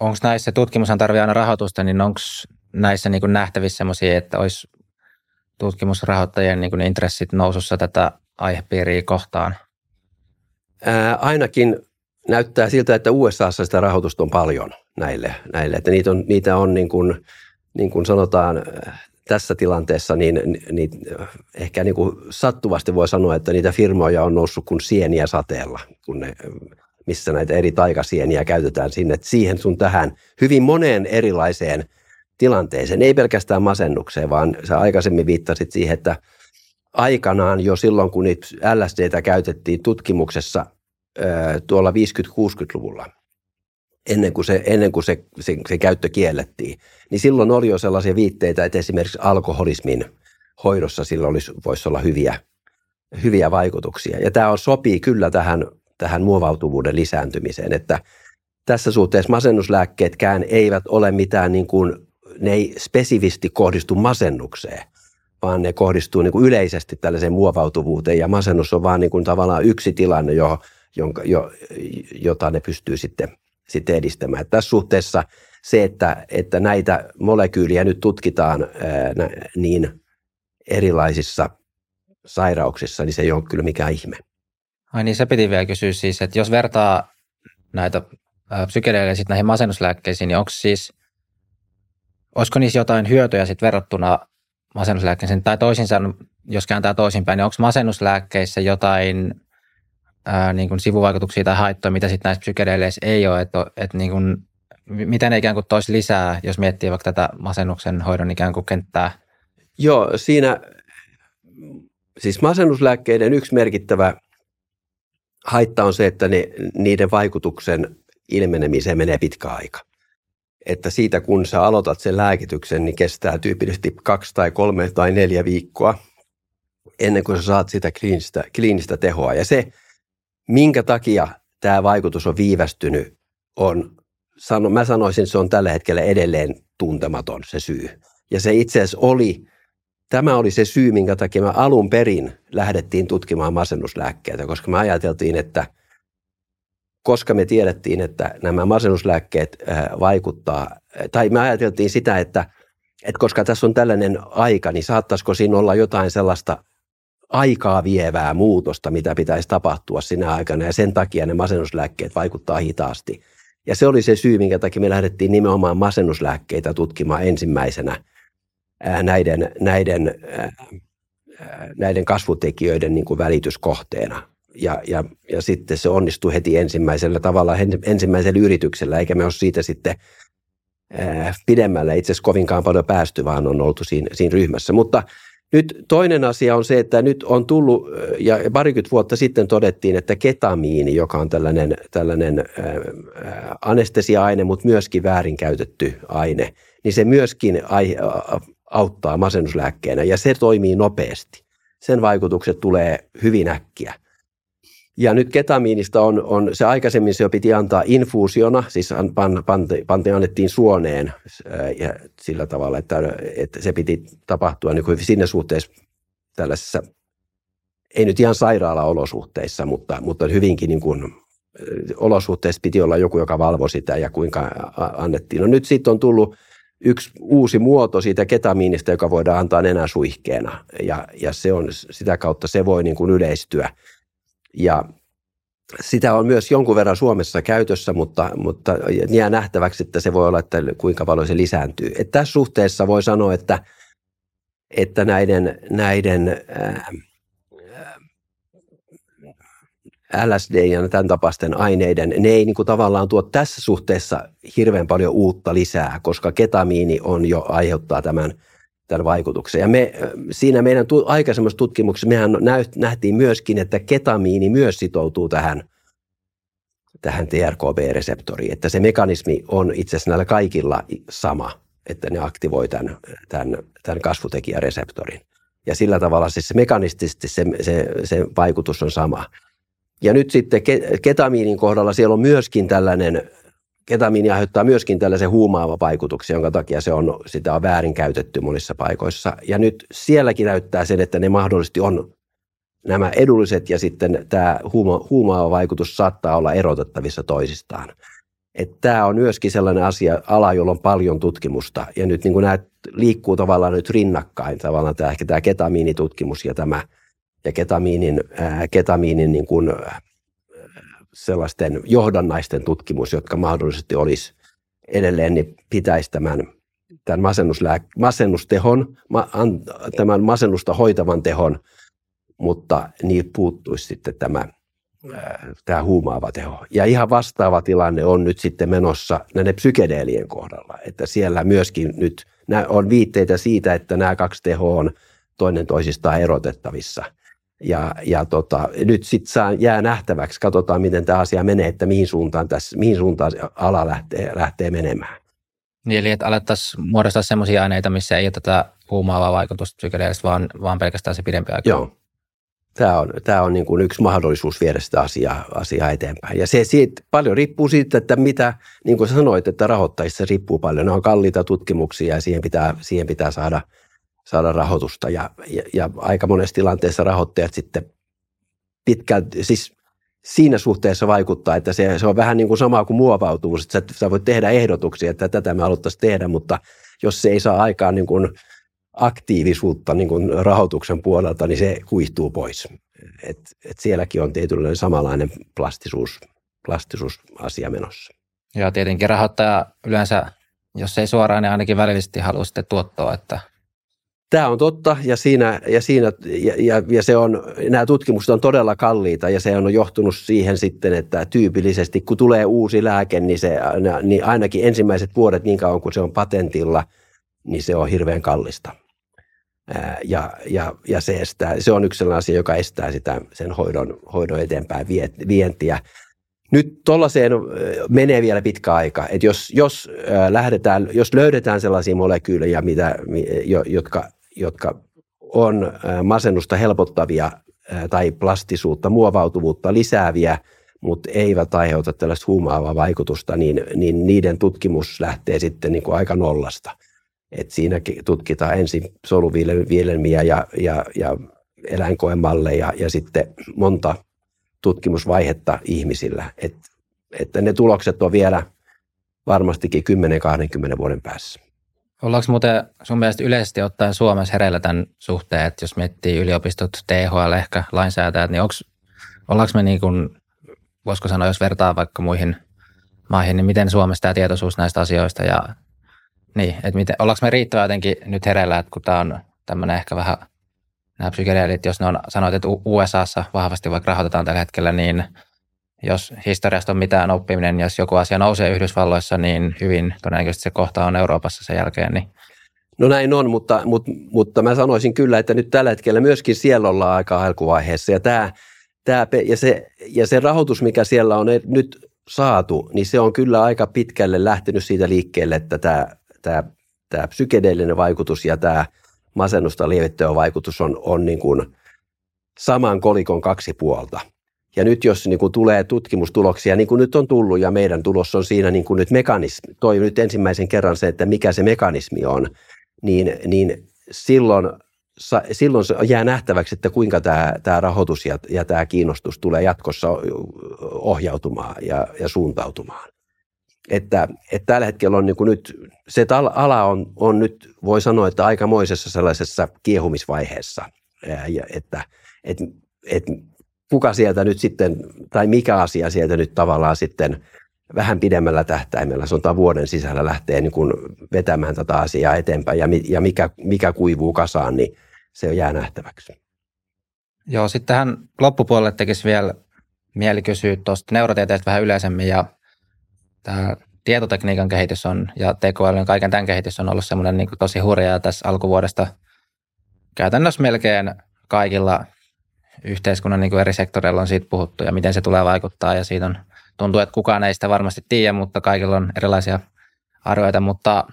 Onko näissä, tutkimushan tarvitsee aina rahoitusta, niin onko näissä niin kuin nähtävissä semmoisia, että olisi tutkimusrahoittajien niin kuin intressit nousussa tätä aihepiiriä kohtaan? Ää, ainakin näyttää siltä, että U S A:ssa sitä rahoitusta on paljon näille. näille. Että niitä on, niitä on niin, kuin, niin kuin sanotaan tässä tilanteessa, niin, niin ehkä niin kuin sattuvasti voi sanoa, että niitä firmoja on noussut kuin sieniä sateella, kun ne, missä näitä eri taikasieniä käytetään sinne, että siihen sun tähän hyvin moneen erilaiseen tilanteeseen, ei pelkästään masennukseen, vaan sä aikaisemmin viittasit siihen, että aikanaan jo silloin, kun niitä L S D:tä käytettiin tutkimuksessa tuolla viisikymmentä-kuusikymmentäluvulla, ennen kuin, se, ennen kuin se, se, se käyttö kiellettiin, niin silloin oli jo sellaisia viitteitä, että esimerkiksi alkoholismin hoidossa sillä olisi, voisi olla hyviä, hyviä vaikutuksia. Ja tämä on, sopii kyllä tähän, tähän muovautuvuuden lisääntymiseen, että tässä suhteessa masennuslääkkeetkään eivät ole mitään, niin kuin, ne ei spesifisti kohdistu masennukseen, vaan ne kohdistuu niin kuin yleisesti tällaiseen muovautuvuuteen ja masennus on vaan niin kuin tavallaan yksi tilanne, jo, jonka, jo, jota ne pystyy sitten sitten edistämään. Tässä suhteessa se, että, että näitä molekyyliä nyt tutkitaan ää, niin erilaisissa sairauksissa, niin se ei ole kyllä mikään ihme. Ai niin, se piti vielä kysyä siis, että jos vertaa näitä ää, psykedeelejä sitten näihin masennuslääkkeisiin, niin onko siis, olisiko niissä jotain hyötyjä sitten verrattuna masennuslääkkeisiin, tai toisin sanoen, jos kääntää toisinpäin, niin onko masennuslääkkeissä jotain Ää, niin kuin sivuvaikutuksia tai haittoja, mitä sitten näissä psykedeleissä ei ole, että et niin kuin, miten ne ikään kuin toisi lisää, jos miettii vaikka tätä masennuksen hoidon ikään kuin kenttää? Joo, siinä siis masennuslääkkeiden yksi merkittävä haitta on se, että ne, niiden vaikutuksen ilmenemiseen menee pitkä aika. Että siitä kun sä aloitat sen lääkityksen, niin kestää tyypillisesti kaksi tai kolme tai neljä viikkoa ennen kuin sä saat sitä kliinistä, kliinistä tehoa ja se minkä takia tämä vaikutus on viivästynyt, on, sano, mä sanoisin, että se on tällä hetkellä edelleen tuntematon se syy. Ja se itse asiassa oli, tämä oli se syy, minkä takia me alun perin lähdettiin tutkimaan masennuslääkkeitä, koska me ajateltiin, että koska me tiedettiin, että nämä masennuslääkkeet vaikuttaa, tai me ajateltiin sitä, että, että koska tässä on tällainen aika, niin saattaisiko siinä olla jotain sellaista aikaa vievää muutosta, mitä pitäisi tapahtua sinä aikana ja sen takia ne masennuslääkkeet vaikuttaa hitaasti. Ja se oli se syy, minkä takia me lähdettiin nimenomaan masennuslääkkeitä tutkimaan ensimmäisenä ää, näiden, näiden, ää, näiden kasvutekijöiden niin kuin välityskohteena. Ja, ja, ja sitten se onnistui heti ensimmäisellä tavalla, ensimmäisellä yrityksellä, eikä me ole siitä sitten ää, pidemmällä itse asiassa kovinkaan paljon päästy, vaan on oltu siinä, siinä ryhmässä. Mutta nyt toinen asia on se, että nyt on tullut, ja parikymmentä vuotta sitten todettiin, että ketamiini, joka on tällainen, tällainen anestesia-aine, mutta myöskin väärinkäytetty aine, niin se myöskin auttaa masennuslääkkeenä, ja se toimii nopeasti. Sen vaikutukset tulee hyvin äkkiä. Ja nyt ketamiinista on, on se aikaisemmin se piti antaa infuusiona, siis pan, pante, pante annettiin suoneen ja sillä tavalla, että, että se piti tapahtua niin kuin sinne suhteessa tällaisessa, ei nyt ihan sairaalaolosuhteissa, mutta, mutta hyvinkin niin kuin olosuhteissa piti olla joku, joka valvoi sitä ja kuinka annettiin. No nyt sitten on tullut yksi uusi muoto siitä ketamiinista, joka voidaan antaa nenäsuihkeena ja, ja se on, sitä kautta se voi niin kuin yleistyä. Ja sitä on myös jonkun verran Suomessa käytössä, mutta, mutta jää nähtäväksi, että se voi olla, että kuinka paljon se lisääntyy. Et tässä suhteessa voi sanoa, että, että näiden, näiden ää, L S D ja tämän tapaisten aineiden, ne ei niin kuin tavallaan tuo tässä suhteessa hirveän paljon uutta lisää, koska ketamiini on jo aiheuttaa tämän, tämän vaikutuksen. Ja me, siinä meidän tu, aikaisemmassa tutkimuksessa mehän näyt, nähtiin myöskin, että ketamiini myös sitoutuu tähän, tähän T R K B-reseptoriin, että se mekanismi on itse asiassa näillä kaikilla sama, että ne aktivoi tämän, tämän, tämän kasvutekijäreseptorin. Ja sillä tavalla siis se mekanistisesti se, se, se vaikutus on sama. Ja nyt sitten ketamiinin kohdalla siellä on myöskin tällainen, ketamiini aiheuttaa myöskin tällaisen huumaava vaikutuksen, jonka takia se on, sitä on väärinkäytetty monissa paikoissa. Ja nyt sielläkin näyttää sen, että ne mahdollisesti on nämä edulliset ja sitten tämä huuma, huumaava vaikutus saattaa olla erotettavissa toisistaan. Että tämä on myöskin sellainen asia, ala, jolla on paljon tutkimusta. Ja nyt niin kuin nämä liikkuu tavallaan nyt rinnakkain, tavallaan tämä, ehkä tämä ketamiinitutkimus ja tämä ja ketamiinin, ää, ketamiinin niin kuin, ää, sellaisten johdannaisten tutkimus, jotka mahdollisesti olisi edelleen, niin pitäisi tämän, tämän masennuslää- masennustehon, ma- an- tämän masennusta hoitavan tehon, mutta niin puuttuisi sitten tämä, ää, tämä huumaava teho. Ja ihan vastaava tilanne on nyt sitten menossa näiden psykedeelien kohdalla, että siellä myöskin nyt on viitteitä siitä, että nämä kaksi tehoa on toinen toisistaan erotettavissa. Ja, ja tota, nyt sitten jää nähtäväksi, katsotaan miten tämä asia menee, että mihin suuntaan, tässä, mihin suuntaan ala lähtee, lähtee menemään. Niin, eli että alettaisiin muodostaa sellaisia aineita, missä ei ole tätä huumaavaa vaikutusta psykedeelistä, vaan, vaan pelkästään se pidempi aika. Joo. Tämä on, tämä on niin kuin yksi mahdollisuus viedä sitä asiaa, asiaa eteenpäin. Ja se siitä, paljon riippuu siitä, että mitä, niin kuin sanoit, että rahoittajissa riippuu paljon. Ne on kalliita tutkimuksia ja siihen pitää, siihen pitää saada... saada rahoitusta ja, ja, ja aika monessa tilanteessa rahoittajat sitten pitkälti, siis siinä suhteessa vaikuttaa, että se, se on vähän niin kuin sama kuin muovautuvuus, että sä, sä voit tehdä ehdotuksia, että tätä me haluttaisiin tehdä, mutta jos se ei saa aikaan niin kuin aktiivisuutta niin kuin rahoituksen puolelta, niin se kuihtuu pois. Et, et sielläkin on tietynlainen samanlainen plastisuus, plastisuusasia menossa. Ja tietenkin rahoittaja yleensä, jos ei suoraan, niin ainakin välillisesti haluaa sitten tuottoa, että tämä on totta ja, siinä, ja, siinä, ja, ja se on, nämä tutkimukset on todella kalliita ja se on johtunut siihen sitten, että tyypillisesti kun tulee uusi lääke, niin, se, niin ainakin ensimmäiset vuodet niin kauan kun se on patentilla, niin se on hirveän kallista. Ja, ja, ja se, estää, se on yksi sellainen asia, joka estää sitä, sen hoidon, hoidon eteenpäin vientiä. Nyt tuollaiseen menee vielä pitkä aika, että jos, jos, lähdetään, jos löydetään sellaisia molekyylejä, mitä, jotka... jotka on masennusta helpottavia tai plastisuutta, muovautuvuutta lisääviä, mutta eivät aiheuta tällaista huumaavaa vaikutusta, niin, niin niiden tutkimus lähtee sitten niin kuin aika nollasta. Et siinä tutkitaan ensin soluviljelmiä ja, ja, ja eläinkoemalleja ja sitten monta tutkimusvaihetta ihmisillä. Et, että ne tulokset on vielä varmastikin kymmenen kaksikymmentä vuoden päässä. Ollaanko muuten sun mielestä yleisesti ottaen Suomessa hereillä tämän suhteen, että jos miettii yliopistot, T H L, ehkä lainsäätäjät, niin onko, ollaanko me niin kuin, voisiko sanoa, jos vertaa vaikka muihin maihin, niin miten Suomessa tämä tietoisuus näistä asioista ja niin, että miten, ollaanko me riittävän jotenkin nyt hereillä, että kun tämä on tämmöinen ehkä vähän, nämä psykedeelit, jos ne on, sanoit, että U S A:ssa vahvasti vaikka rahoitetaan tällä hetkellä, niin jos historiasta on mitään oppiminen, jos joku asia nousee Yhdysvalloissa, niin hyvin todennäköisesti se kohta on Euroopassa sen jälkeen. Niin. No näin on, mutta, mutta, mutta mä sanoisin kyllä, että nyt tällä hetkellä myöskin siellä ollaan aika alkuvaiheessa. Ja, tämä, tämä, ja, se, ja se rahoitus, mikä siellä on nyt saatu, niin se on kyllä aika pitkälle lähtenyt siitä liikkeelle, että tämä, tämä, tämä psykedeellinen vaikutus ja tämä masennusta lievittävä vaikutus on, on niin kuin saman kolikon kaksi puolta. Ja nyt jos niin kuin tulee tutkimustuloksia, niin kuin nyt on tullut ja meidän tulos on siinä niin kuin nyt mekanismi, toi nyt ensimmäisen kerran se, että mikä se mekanismi on, niin, niin silloin, silloin jää nähtäväksi, että kuinka tämä, tämä rahoitus ja, ja tämä kiinnostus tulee jatkossa ohjautumaan ja, ja suuntautumaan. Että, että tällä hetkellä on niin kuin nyt, se ala on, on nyt, voi sanoa, että aikamoisessa sellaisessa kiehumisvaiheessa, että, että, että kuka sieltä nyt sitten, tai mikä asia sieltä nyt tavallaan sitten vähän pidemmällä tähtäimellä, sanotaan vuoden sisällä lähtee niin kuin vetämään tätä asiaa eteenpäin, ja, ja mikä, mikä kuivuu kasaan, niin se jää nähtäväksi. Joo, sitten tähän loppupuolelle tekisi vielä mieli kysyä tuosta neurotieteestä vähän yleisemmin, ja tämä tietotekniikan kehitys on, ja tekoälyn kaiken tämän kehitys on ollut semmoinen niin kuin tosi hurjaa tässä alkuvuodesta käytännössä melkein kaikilla yhteiskunnan niin kuin eri sektoreilla on siitä puhuttu ja miten se tulee vaikuttaa ja siitä on, tuntuu, että kukaan ei sitä varmasti tiedä, mutta kaikilla on erilaisia arvioita, mutta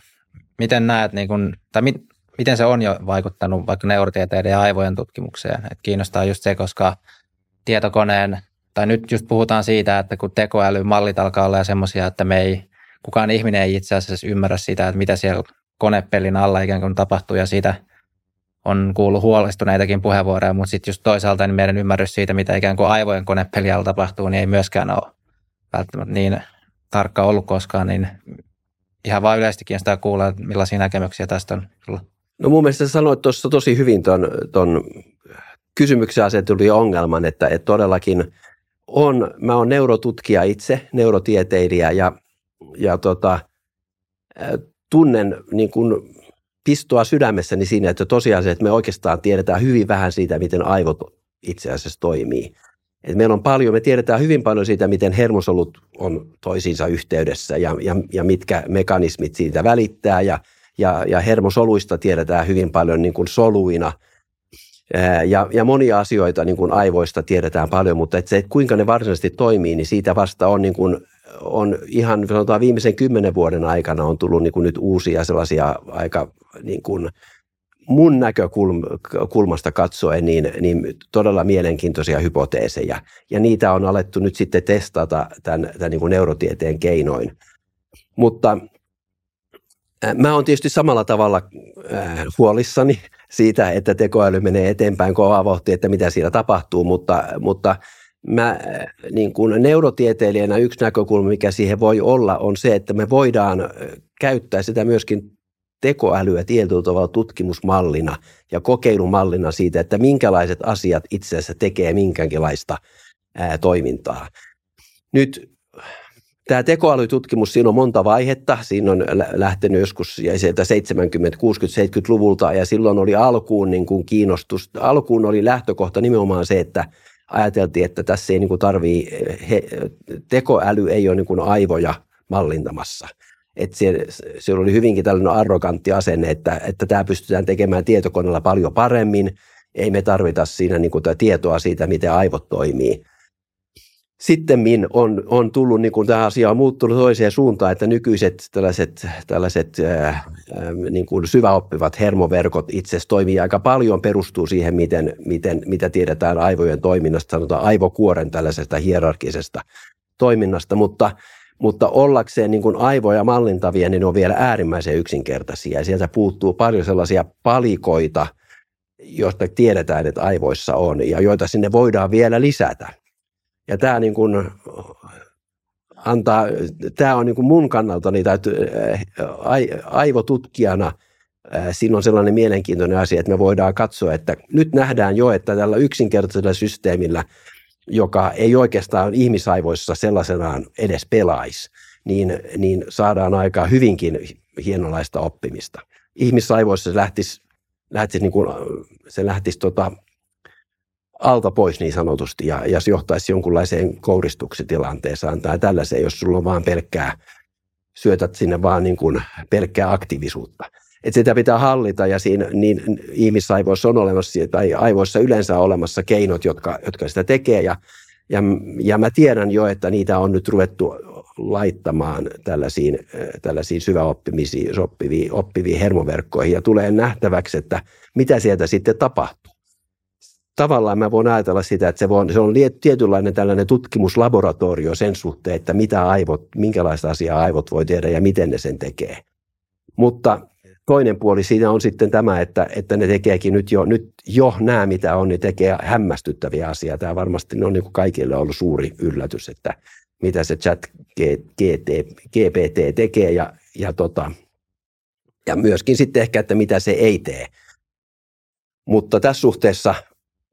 miten näet, niin kuin, tai mit, miten se on jo vaikuttanut vaikka neurotieteiden ja aivojen tutkimukseen? Et kiinnostaa just se, koska tietokoneen, tai nyt just puhutaan siitä, että kun tekoälymallit alkaa olla semmoisia, että me ei, kukaan ihminen ei itse asiassa ymmärrä sitä, että mitä siellä konepelin alla ikään kuin tapahtuu ja siitä on kuullut huolestuneitakin puheenvuoroja, mutta sitten just toisaalta niin meidän ymmärrys siitä, mitä ikään kuin aivojen konepelialla tapahtuu, niin ei myöskään ole välttämättä niin tarkka ollut koskaan, niin ihan vaan yleistikin sitä kuulla, että millaisia näkemyksiä tästä on tullut. No mun mielestä sanoit tuossa tosi hyvin ton, ton kysymyksen asettelun ja ongelman, että, että todellakin on, mä oon neurotutkija itse, neurotieteilijä ja, ja tota, tunnen niin kuin pistoa sydämessäni siinä, että tosiaan että me oikeastaan tiedetään hyvin vähän siitä, miten aivot itse asiassa toimii. Et meillä on paljon, me tiedetään hyvin paljon siitä, miten hermosolut on toisiinsa yhteydessä ja, ja, ja mitkä mekanismit siitä välittää ja, ja, ja hermosoluista tiedetään hyvin paljon niin kuin soluina ja, ja monia asioita niin kuin aivoista tiedetään paljon, mutta et se, että kuinka ne varsinaisesti toimii, niin siitä vasta on niin kuin on ihan sanotaan viimeisen kymmenen vuoden aikana on tullut niin kuin nyt uusia sellaisia aika niin kuin mun näkökulmasta katsoen niin, niin todella mielenkiintoisia hypoteeseja ja niitä on alettu nyt sitten testata tämän, tämän niin kuin neurotieteen keinoin. Mutta mä oon tietysti samalla tavalla huolissani siitä, että tekoäly menee eteenpäin kovaa vauhtia, että mitä siellä tapahtuu, mutta, mutta Mä niin kuin neurotieteilijänä yksi näkökulma, mikä siihen voi olla, on se, että me voidaan käyttää sitä myöskin tekoälyä tietyllä tavalla tutkimusmallina ja kokeilumallina siitä, että minkälaiset asiat itse asiassa tekee minkäänlaista ää, toimintaa. Nyt tämä tekoälytutkimus, siinä on monta vaihetta. Siinä on lähtenyt joskus sieltä seitsemänkymmentä, kuusikymmentä, seitsemänkymmentäluvulta ja silloin oli alkuun niin kuin kiinnostus. Alkuun oli lähtökohta nimenomaan se, että ajateltiin, että tässä ei niin tarvii, he, tekoäly ei ole niin aivoja mallintamassa. Että siellä, siellä oli hyvinkin tällainen arrogantti asenne, että, että tämä pystytään tekemään tietokoneella paljon paremmin. Ei me tarvita siinä niin tietoa siitä, miten aivot toimii. Sittemmin on, on tullut, niin kuin tämä asia on muuttunut toiseen suuntaan, että nykyiset tällaiset, tällaiset äh, niin kuin syväoppivat hermoverkot itse asiassa toimii aika paljon, perustuu siihen, miten, miten, mitä tiedetään aivojen toiminnasta, sanotaan aivokuoren tällaisesta hierarkisesta toiminnasta, mutta, mutta ollakseen niin kuin aivoja mallintavia, niin ne on vielä äärimmäisen yksinkertaisia ja sieltä puuttuu paljon sellaisia palikoita, joista tiedetään, että aivoissa on ja joita sinne voidaan vielä lisätä. Ja tämä niin kuin antaa, tämä on niin kuin mun kannalta niitä aivotutkijana, siinä on sellainen mielenkiintoinen asia, että me voidaan katsoa, että nyt nähdään jo, että tällä yksinkertaisella systeemillä, joka ei oikeastaan ihmisaivoissa sellaisenaan edes pelaisi, niin, niin saadaan aika hyvinkin hienolaista oppimista. Ihmisaivoissa se lähtisi, lähtisi, niin kuin, se lähtisi tota, alta pois niin sanotusti ja, ja se johtaisi jonkunlaiseen kouristuksitilanteeseen tai tällaiseen, jos sulla on vaan pelkkää, syötät sinne vaan niin kuin pelkkää aktiivisuutta. Et sitä pitää hallita ja siinä niin ihmisaivoissa on olemassa tai aivoissa yleensä on olemassa keinot, jotka, jotka sitä tekee ja, ja, ja mä tiedän jo, että niitä on nyt ruvettu laittamaan tällaisiin, tällaisiin syväoppimisiin oppiviin, oppiviin hermoverkkoihin ja tulee nähtäväksi, että mitä sieltä sitten tapahtuu. tavallaan mä voin ajatella sitä, että se, voi, se on tietynlainen tällainen tutkimuslaboratorio sen suhteen, että mitä aivot, minkälaista asiaa aivot voi tehdä ja miten ne sen tekee. Mutta toinen puoli siinä on sitten tämä, että, että ne tekeekin nyt jo, nyt jo nämä, mitä on, niin tekee hämmästyttäviä asiaa. Tämä varmasti on niin kuin kaikille ollut suuri yllätys, että mitä se ChatGPT tekee ja, ja, tota, ja myöskin sitten ehkä, että mitä se ei tee. Mutta tässä suhteessa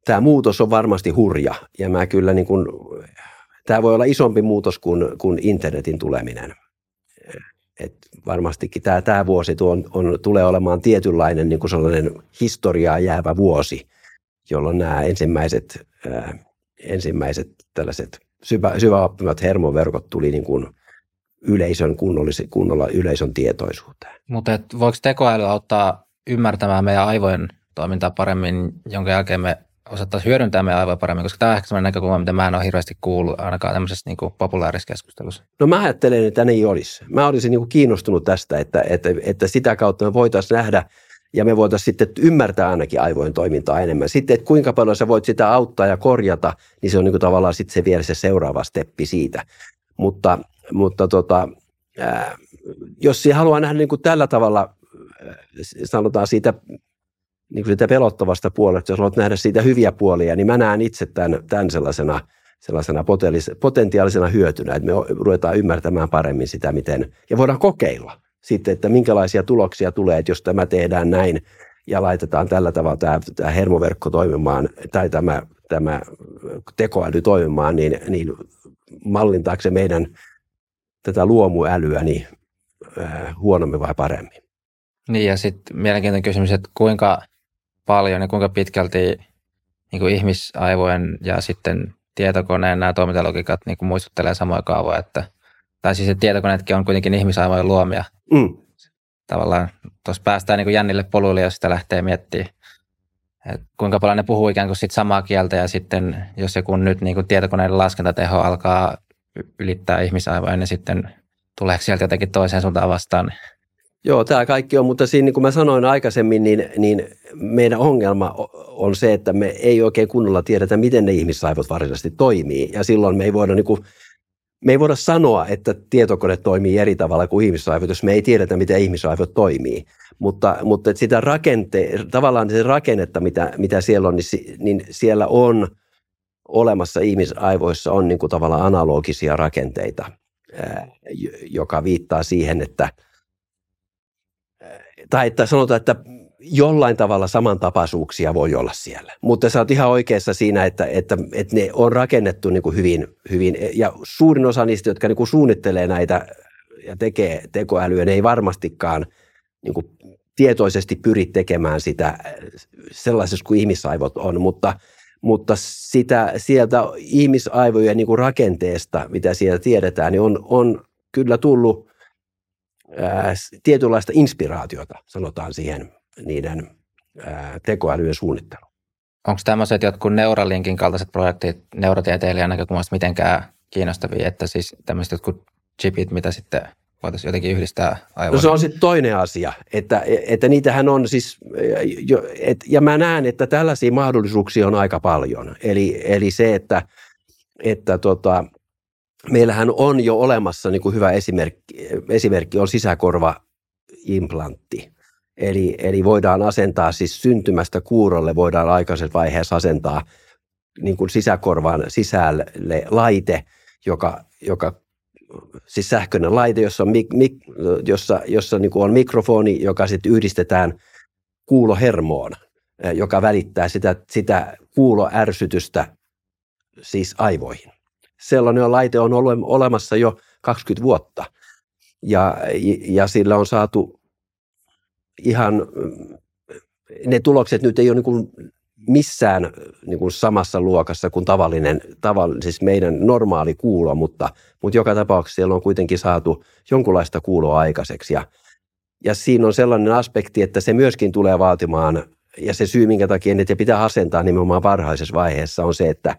tämä muutos on varmasti hurja ja mä kyllä niin kuin, tämä voi olla isompi muutos kuin, kuin internetin tuleminen. Et varmastikin tämä, tämä vuosi on, on, tulee olemaan tietynlainen niin kuin sellainen historiaa jäävä vuosi, jolloin nämä ensimmäiset, äh, ensimmäiset tällaiset syvä, syväoppimat hermoverkot tuli niin kuin yleisön kunnollis, kunnolla yleisön tietoisuuteen. Mutta voiko tekoäly auttaa ymmärtämään meidän aivojen toimintaa paremmin, jonka jälkeen me osattaisiin hyödyntää meidän aivoja paremmin, koska tämä on ehkä sellainen näkökulma, mitä mä en ole hirveästi kuullut ainakaan tämmöisessä niin kuin populaarissa keskustelussa. No mä ajattelen, että ne ei olisi. Mä olisin niin kuin kiinnostunut tästä, että, että, että sitä kautta me voitaisiin nähdä ja me voitaisiin sitten ymmärtää ainakin aivojen toimintaa enemmän. Sitten, että kuinka paljon sä voit sitä auttaa ja korjata, niin se on niin kuin tavallaan sitten se vielä se seuraava steppi siitä. Mutta, mutta tota, äh, jos siinä haluaa nähdä niin kuin tällä tavalla, äh, sanotaan siitä, niin kuin sitä pelottavasta puolesta, jos haluat nähdä siitä hyviä puolia, niin mä näen itse tämän, tämän sellaisena, sellaisena potentiaalisena hyötynä, että me ruvetaan ymmärtämään paremmin sitä, miten, ja voidaan kokeilla sitten, että minkälaisia tuloksia tulee, että jos tämä tehdään näin ja laitetaan tällä tavalla tämä, tämä hermoverkko toimimaan tai tämä, tämä tekoäly toimimaan, niin, niin mallintaako se meidän tätä luomuälyä niin äh, huonommin vai paremmin. Niin ja sitten mielenkiintoinen kysymys, että kuinka paljon ja kuinka pitkälti niin kuin ihmisaivojen ja sitten tietokoneen nämä toimintalogiikat niin kuin muistuttelee samoja kaavoja, että, tai siis että tietokoneetkin on kuitenkin ihmisaivojen luomia. Mm. Tavallaan tuossa päästään niin kuin jännille poluille, jos sitä lähtee miettimään, että kuinka paljon ne puhuu ikään kuin sit samaa kieltä ja sitten jos ja kun nyt niin kuin tietokoneiden laskentateho alkaa ylittää ihmisaivoja, niin sitten tuleeko sieltä jotenkin toiseen suuntaan vastaan. Joo, tämä kaikki on, mutta siinä niin kuin mä sanoin aikaisemmin, niin, niin meidän ongelma on se, että me ei oikein kunnolla tiedetä, miten ne ihmisaivot varsinaisesti toimii. Ja silloin me ei voida, niin kuin, me ei voida sanoa, että tietokone toimii eri tavalla kuin ihmisaivot, jos me ei tiedetä, miten ihmisaivot toimii. Mutta, mutta että sitä rakente, tavallaan se rakennetta, mitä, mitä siellä on, niin, niin siellä on olemassa ihmisaivoissa on niin kuin tavallaan analogisia rakenteita, joka viittaa siihen, että tai että sanotaan, että jollain tavalla samantapaisuuksia voi olla siellä. Mutta sä oot ihan oikeassa siinä, että, että, että ne on rakennettu niin kuin hyvin, hyvin. Ja suurin osa niistä, jotka niin kuin suunnittelee näitä ja tekee tekoälyä, ne ei varmastikaan niin kuin tietoisesti pyri tekemään sitä sellaisessa kuin ihmisaivot on. Mutta, mutta sitä, sieltä ihmisaivojen niin kuin rakenteesta, mitä siellä tiedetään, niin on, on kyllä tullut tietynlaista inspiraatiota, sanotaan siihen niiden tekoälyjen suunnitteluun. Onko tämmöiset jotkut Neuralinkin kaltaiset projektit neurotieteilijän näkökulmasta mitenkään kiinnostavia, että siis tämmöiset jotkut chipit, mitä sitten voitaisiin jotenkin yhdistää aivoihin? No se on sitten toinen asia, että, että niitähän on siis, et, ja mä näen, että tällaisia mahdollisuuksia on aika paljon. Eli, eli se, että, että tota, meillähän on jo olemassa niin kuin hyvä esimerkki, esimerkki on sisäkorvaimplantti. Eli, eli voidaan asentaa siis syntymästä kuurolle, voidaan aikaisessa vaiheessa asentaa niin kuin sisäkorvan sisälle laite, joka, joka siis sähköinen laite, jossa on, mik, mik, jossa, jossa niin kuin on mikrofoni, joka sitten yhdistetään kuulohermoon, joka välittää sitä, sitä kuuloärsytystä siis aivoihin. Sellainen laite on ollut olemassa jo kaksikymmentä vuotta ja, ja sillä on saatu ihan, ne tulokset nyt ei ole niin kuin missään niin kuin samassa luokassa kuin tavallinen, tavallinen, siis meidän normaali kuulo, mutta, mutta joka tapauksessa siellä on kuitenkin saatu jonkunlaista kuuloa aikaiseksi. Ja, ja siinä on sellainen aspekti, että se myöskin tulee vaatimaan, ja se syy minkä takia ne pitää asentaa nimenomaan varhaisessa vaiheessa on se, että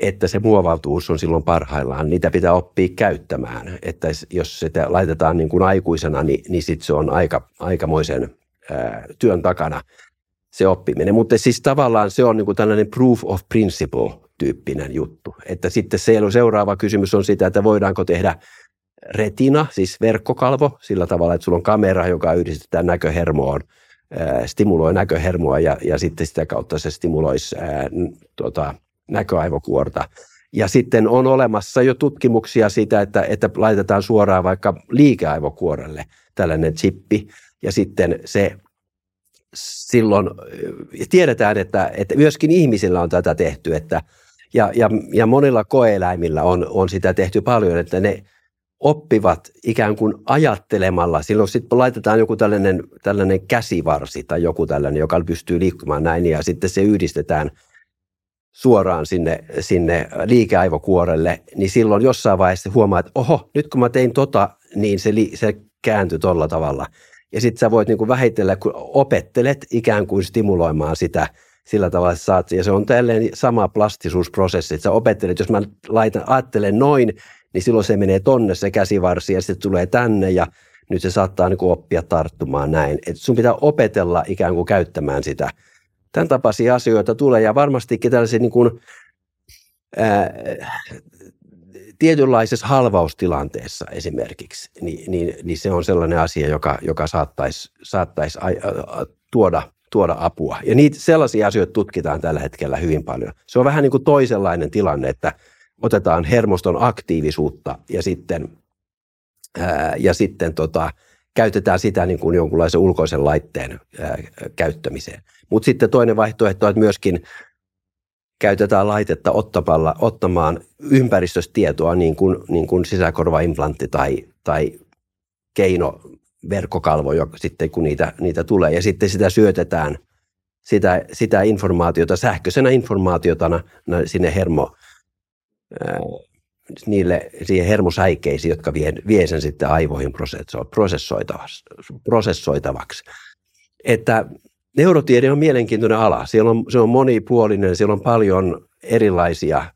että se muovautuus on silloin parhaillaan. Niitä pitää oppia käyttämään. Että jos sitä laitetaan niin kuin aikuisena, niin, niin sitten se on aika, aikamoisen ää, työn takana. se oppiminen. Mutta siis tavallaan se on niin kuin tällainen proof of principle-tyyppinen juttu. Että sitten seuraava kysymys on sitä, että voidaanko tehdä retina, siis verkkokalvo, sillä tavalla, että sulla on kamera, joka yhdistetään näköhermoon, ää, stimuloi näköhermoa ja, ja sitten sitä kautta se stimuloisi ää, tuota, näköaivokuorta. Ja sitten on olemassa jo tutkimuksia siitä, että, että laitetaan suoraan vaikka liikeaivokuorelle tällainen chippi ja sitten se silloin tiedetään, että, että myöskin ihmisillä on tätä tehty että, ja, ja, ja monilla koeeläimillä on, on sitä tehty paljon, että ne oppivat ikään kuin ajattelemalla. Silloin sitten laitetaan joku tällainen, tällainen käsivarsi tai joku tällainen, joka pystyy liikkumaan näin ja sitten se yhdistetään suoraan sinne, sinne liikeaivokuorelle, niin silloin jossain vaiheessa huomaa, että oho, nyt kun mä tein tota, niin se, li, se kääntyi tolla tavalla. Ja sitten sä voit niinku vähitellen, kun opettelet ikään kuin stimuloimaan sitä sillä tavalla, että saat, ja se on tälleen sama plastisuusprosessi, että sä opettelet, jos mä laitan, ajattelen noin, niin silloin se menee tonne se käsivarsi ja sitten tulee tänne ja nyt se saattaa niinku oppia tarttumaan näin. Et sun pitää opetella ikään kuin käyttämään sitä. Tämän tapaisia asioita tulee ja varmastikin tällaisessa niin kuin, ää, tietynlaisessa halvaustilanteessa esimerkiksi, niin, niin, niin se on sellainen asia, joka, joka saattaisi, saattaisi a, a, tuoda, tuoda apua. Ja niitä sellaisia asioita tutkitaan tällä hetkellä hyvin paljon. Se on vähän niin kuin toisenlainen tilanne, että otetaan hermoston aktiivisuutta ja sitten, ää, ja sitten tota, käytetään sitä niin kuin jonkunlaisen ulkoisen laitteen ää, käyttämiseen. Mutta sitten toinen vaihtoehto, että myöskin käytetään laitetta ottamalla, ottamaan ympäristöstä tietoa, niin kuin, niin kuin sisäkorvaimplantti tai, tai keinoverkkokalvo, joka sitten kun niitä, niitä tulee. Ja sitten sitä syötetään, sitä, sitä informaatiota sähköisenä informaatiotana sinne hermo, ää, niille, siihen hermosäikeisiin, jotka vie, vie sen sitten aivoihin prosessoitavaksi. prosessoitavaksi. Että neurotiede on mielenkiintoinen ala. Siellä on, se on monipuolinen, siellä on paljon erilaisia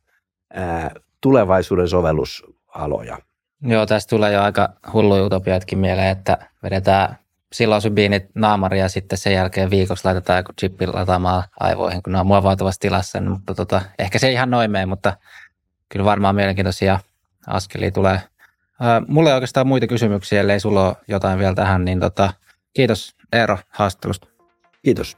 ää, tulevaisuuden sovellusaloja. Joo, tässä tulee jo aika hullu utopiatkin mieleen, että vedetään psilosybiinit naamariin ja sitten sen jälkeen viikossa laitetaan joku chippi lataamaan aivoihin, kun ne on muovautuvassa tilassa. No, mutta tota, ehkä se ei ihan noin mene, mutta kyllä varmaan mielenkiintoisia askelia tulee. Ää, mulla ei oikeastaan muita kysymyksiä, ellei sulla ole jotain vielä tähän, niin tota, kiitos Eero haastattelusta. Kiitos.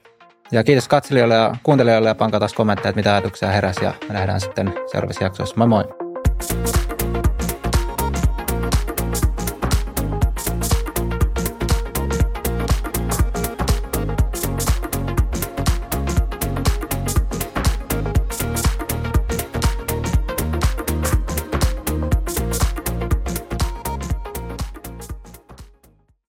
Ja kiitos katselijoille ja kuuntelijoille ja pankaa taas kommentteja, että mitä ajatuksia heräsi ja me nähdään sitten seuraavissa jaksoissa. Moi moi!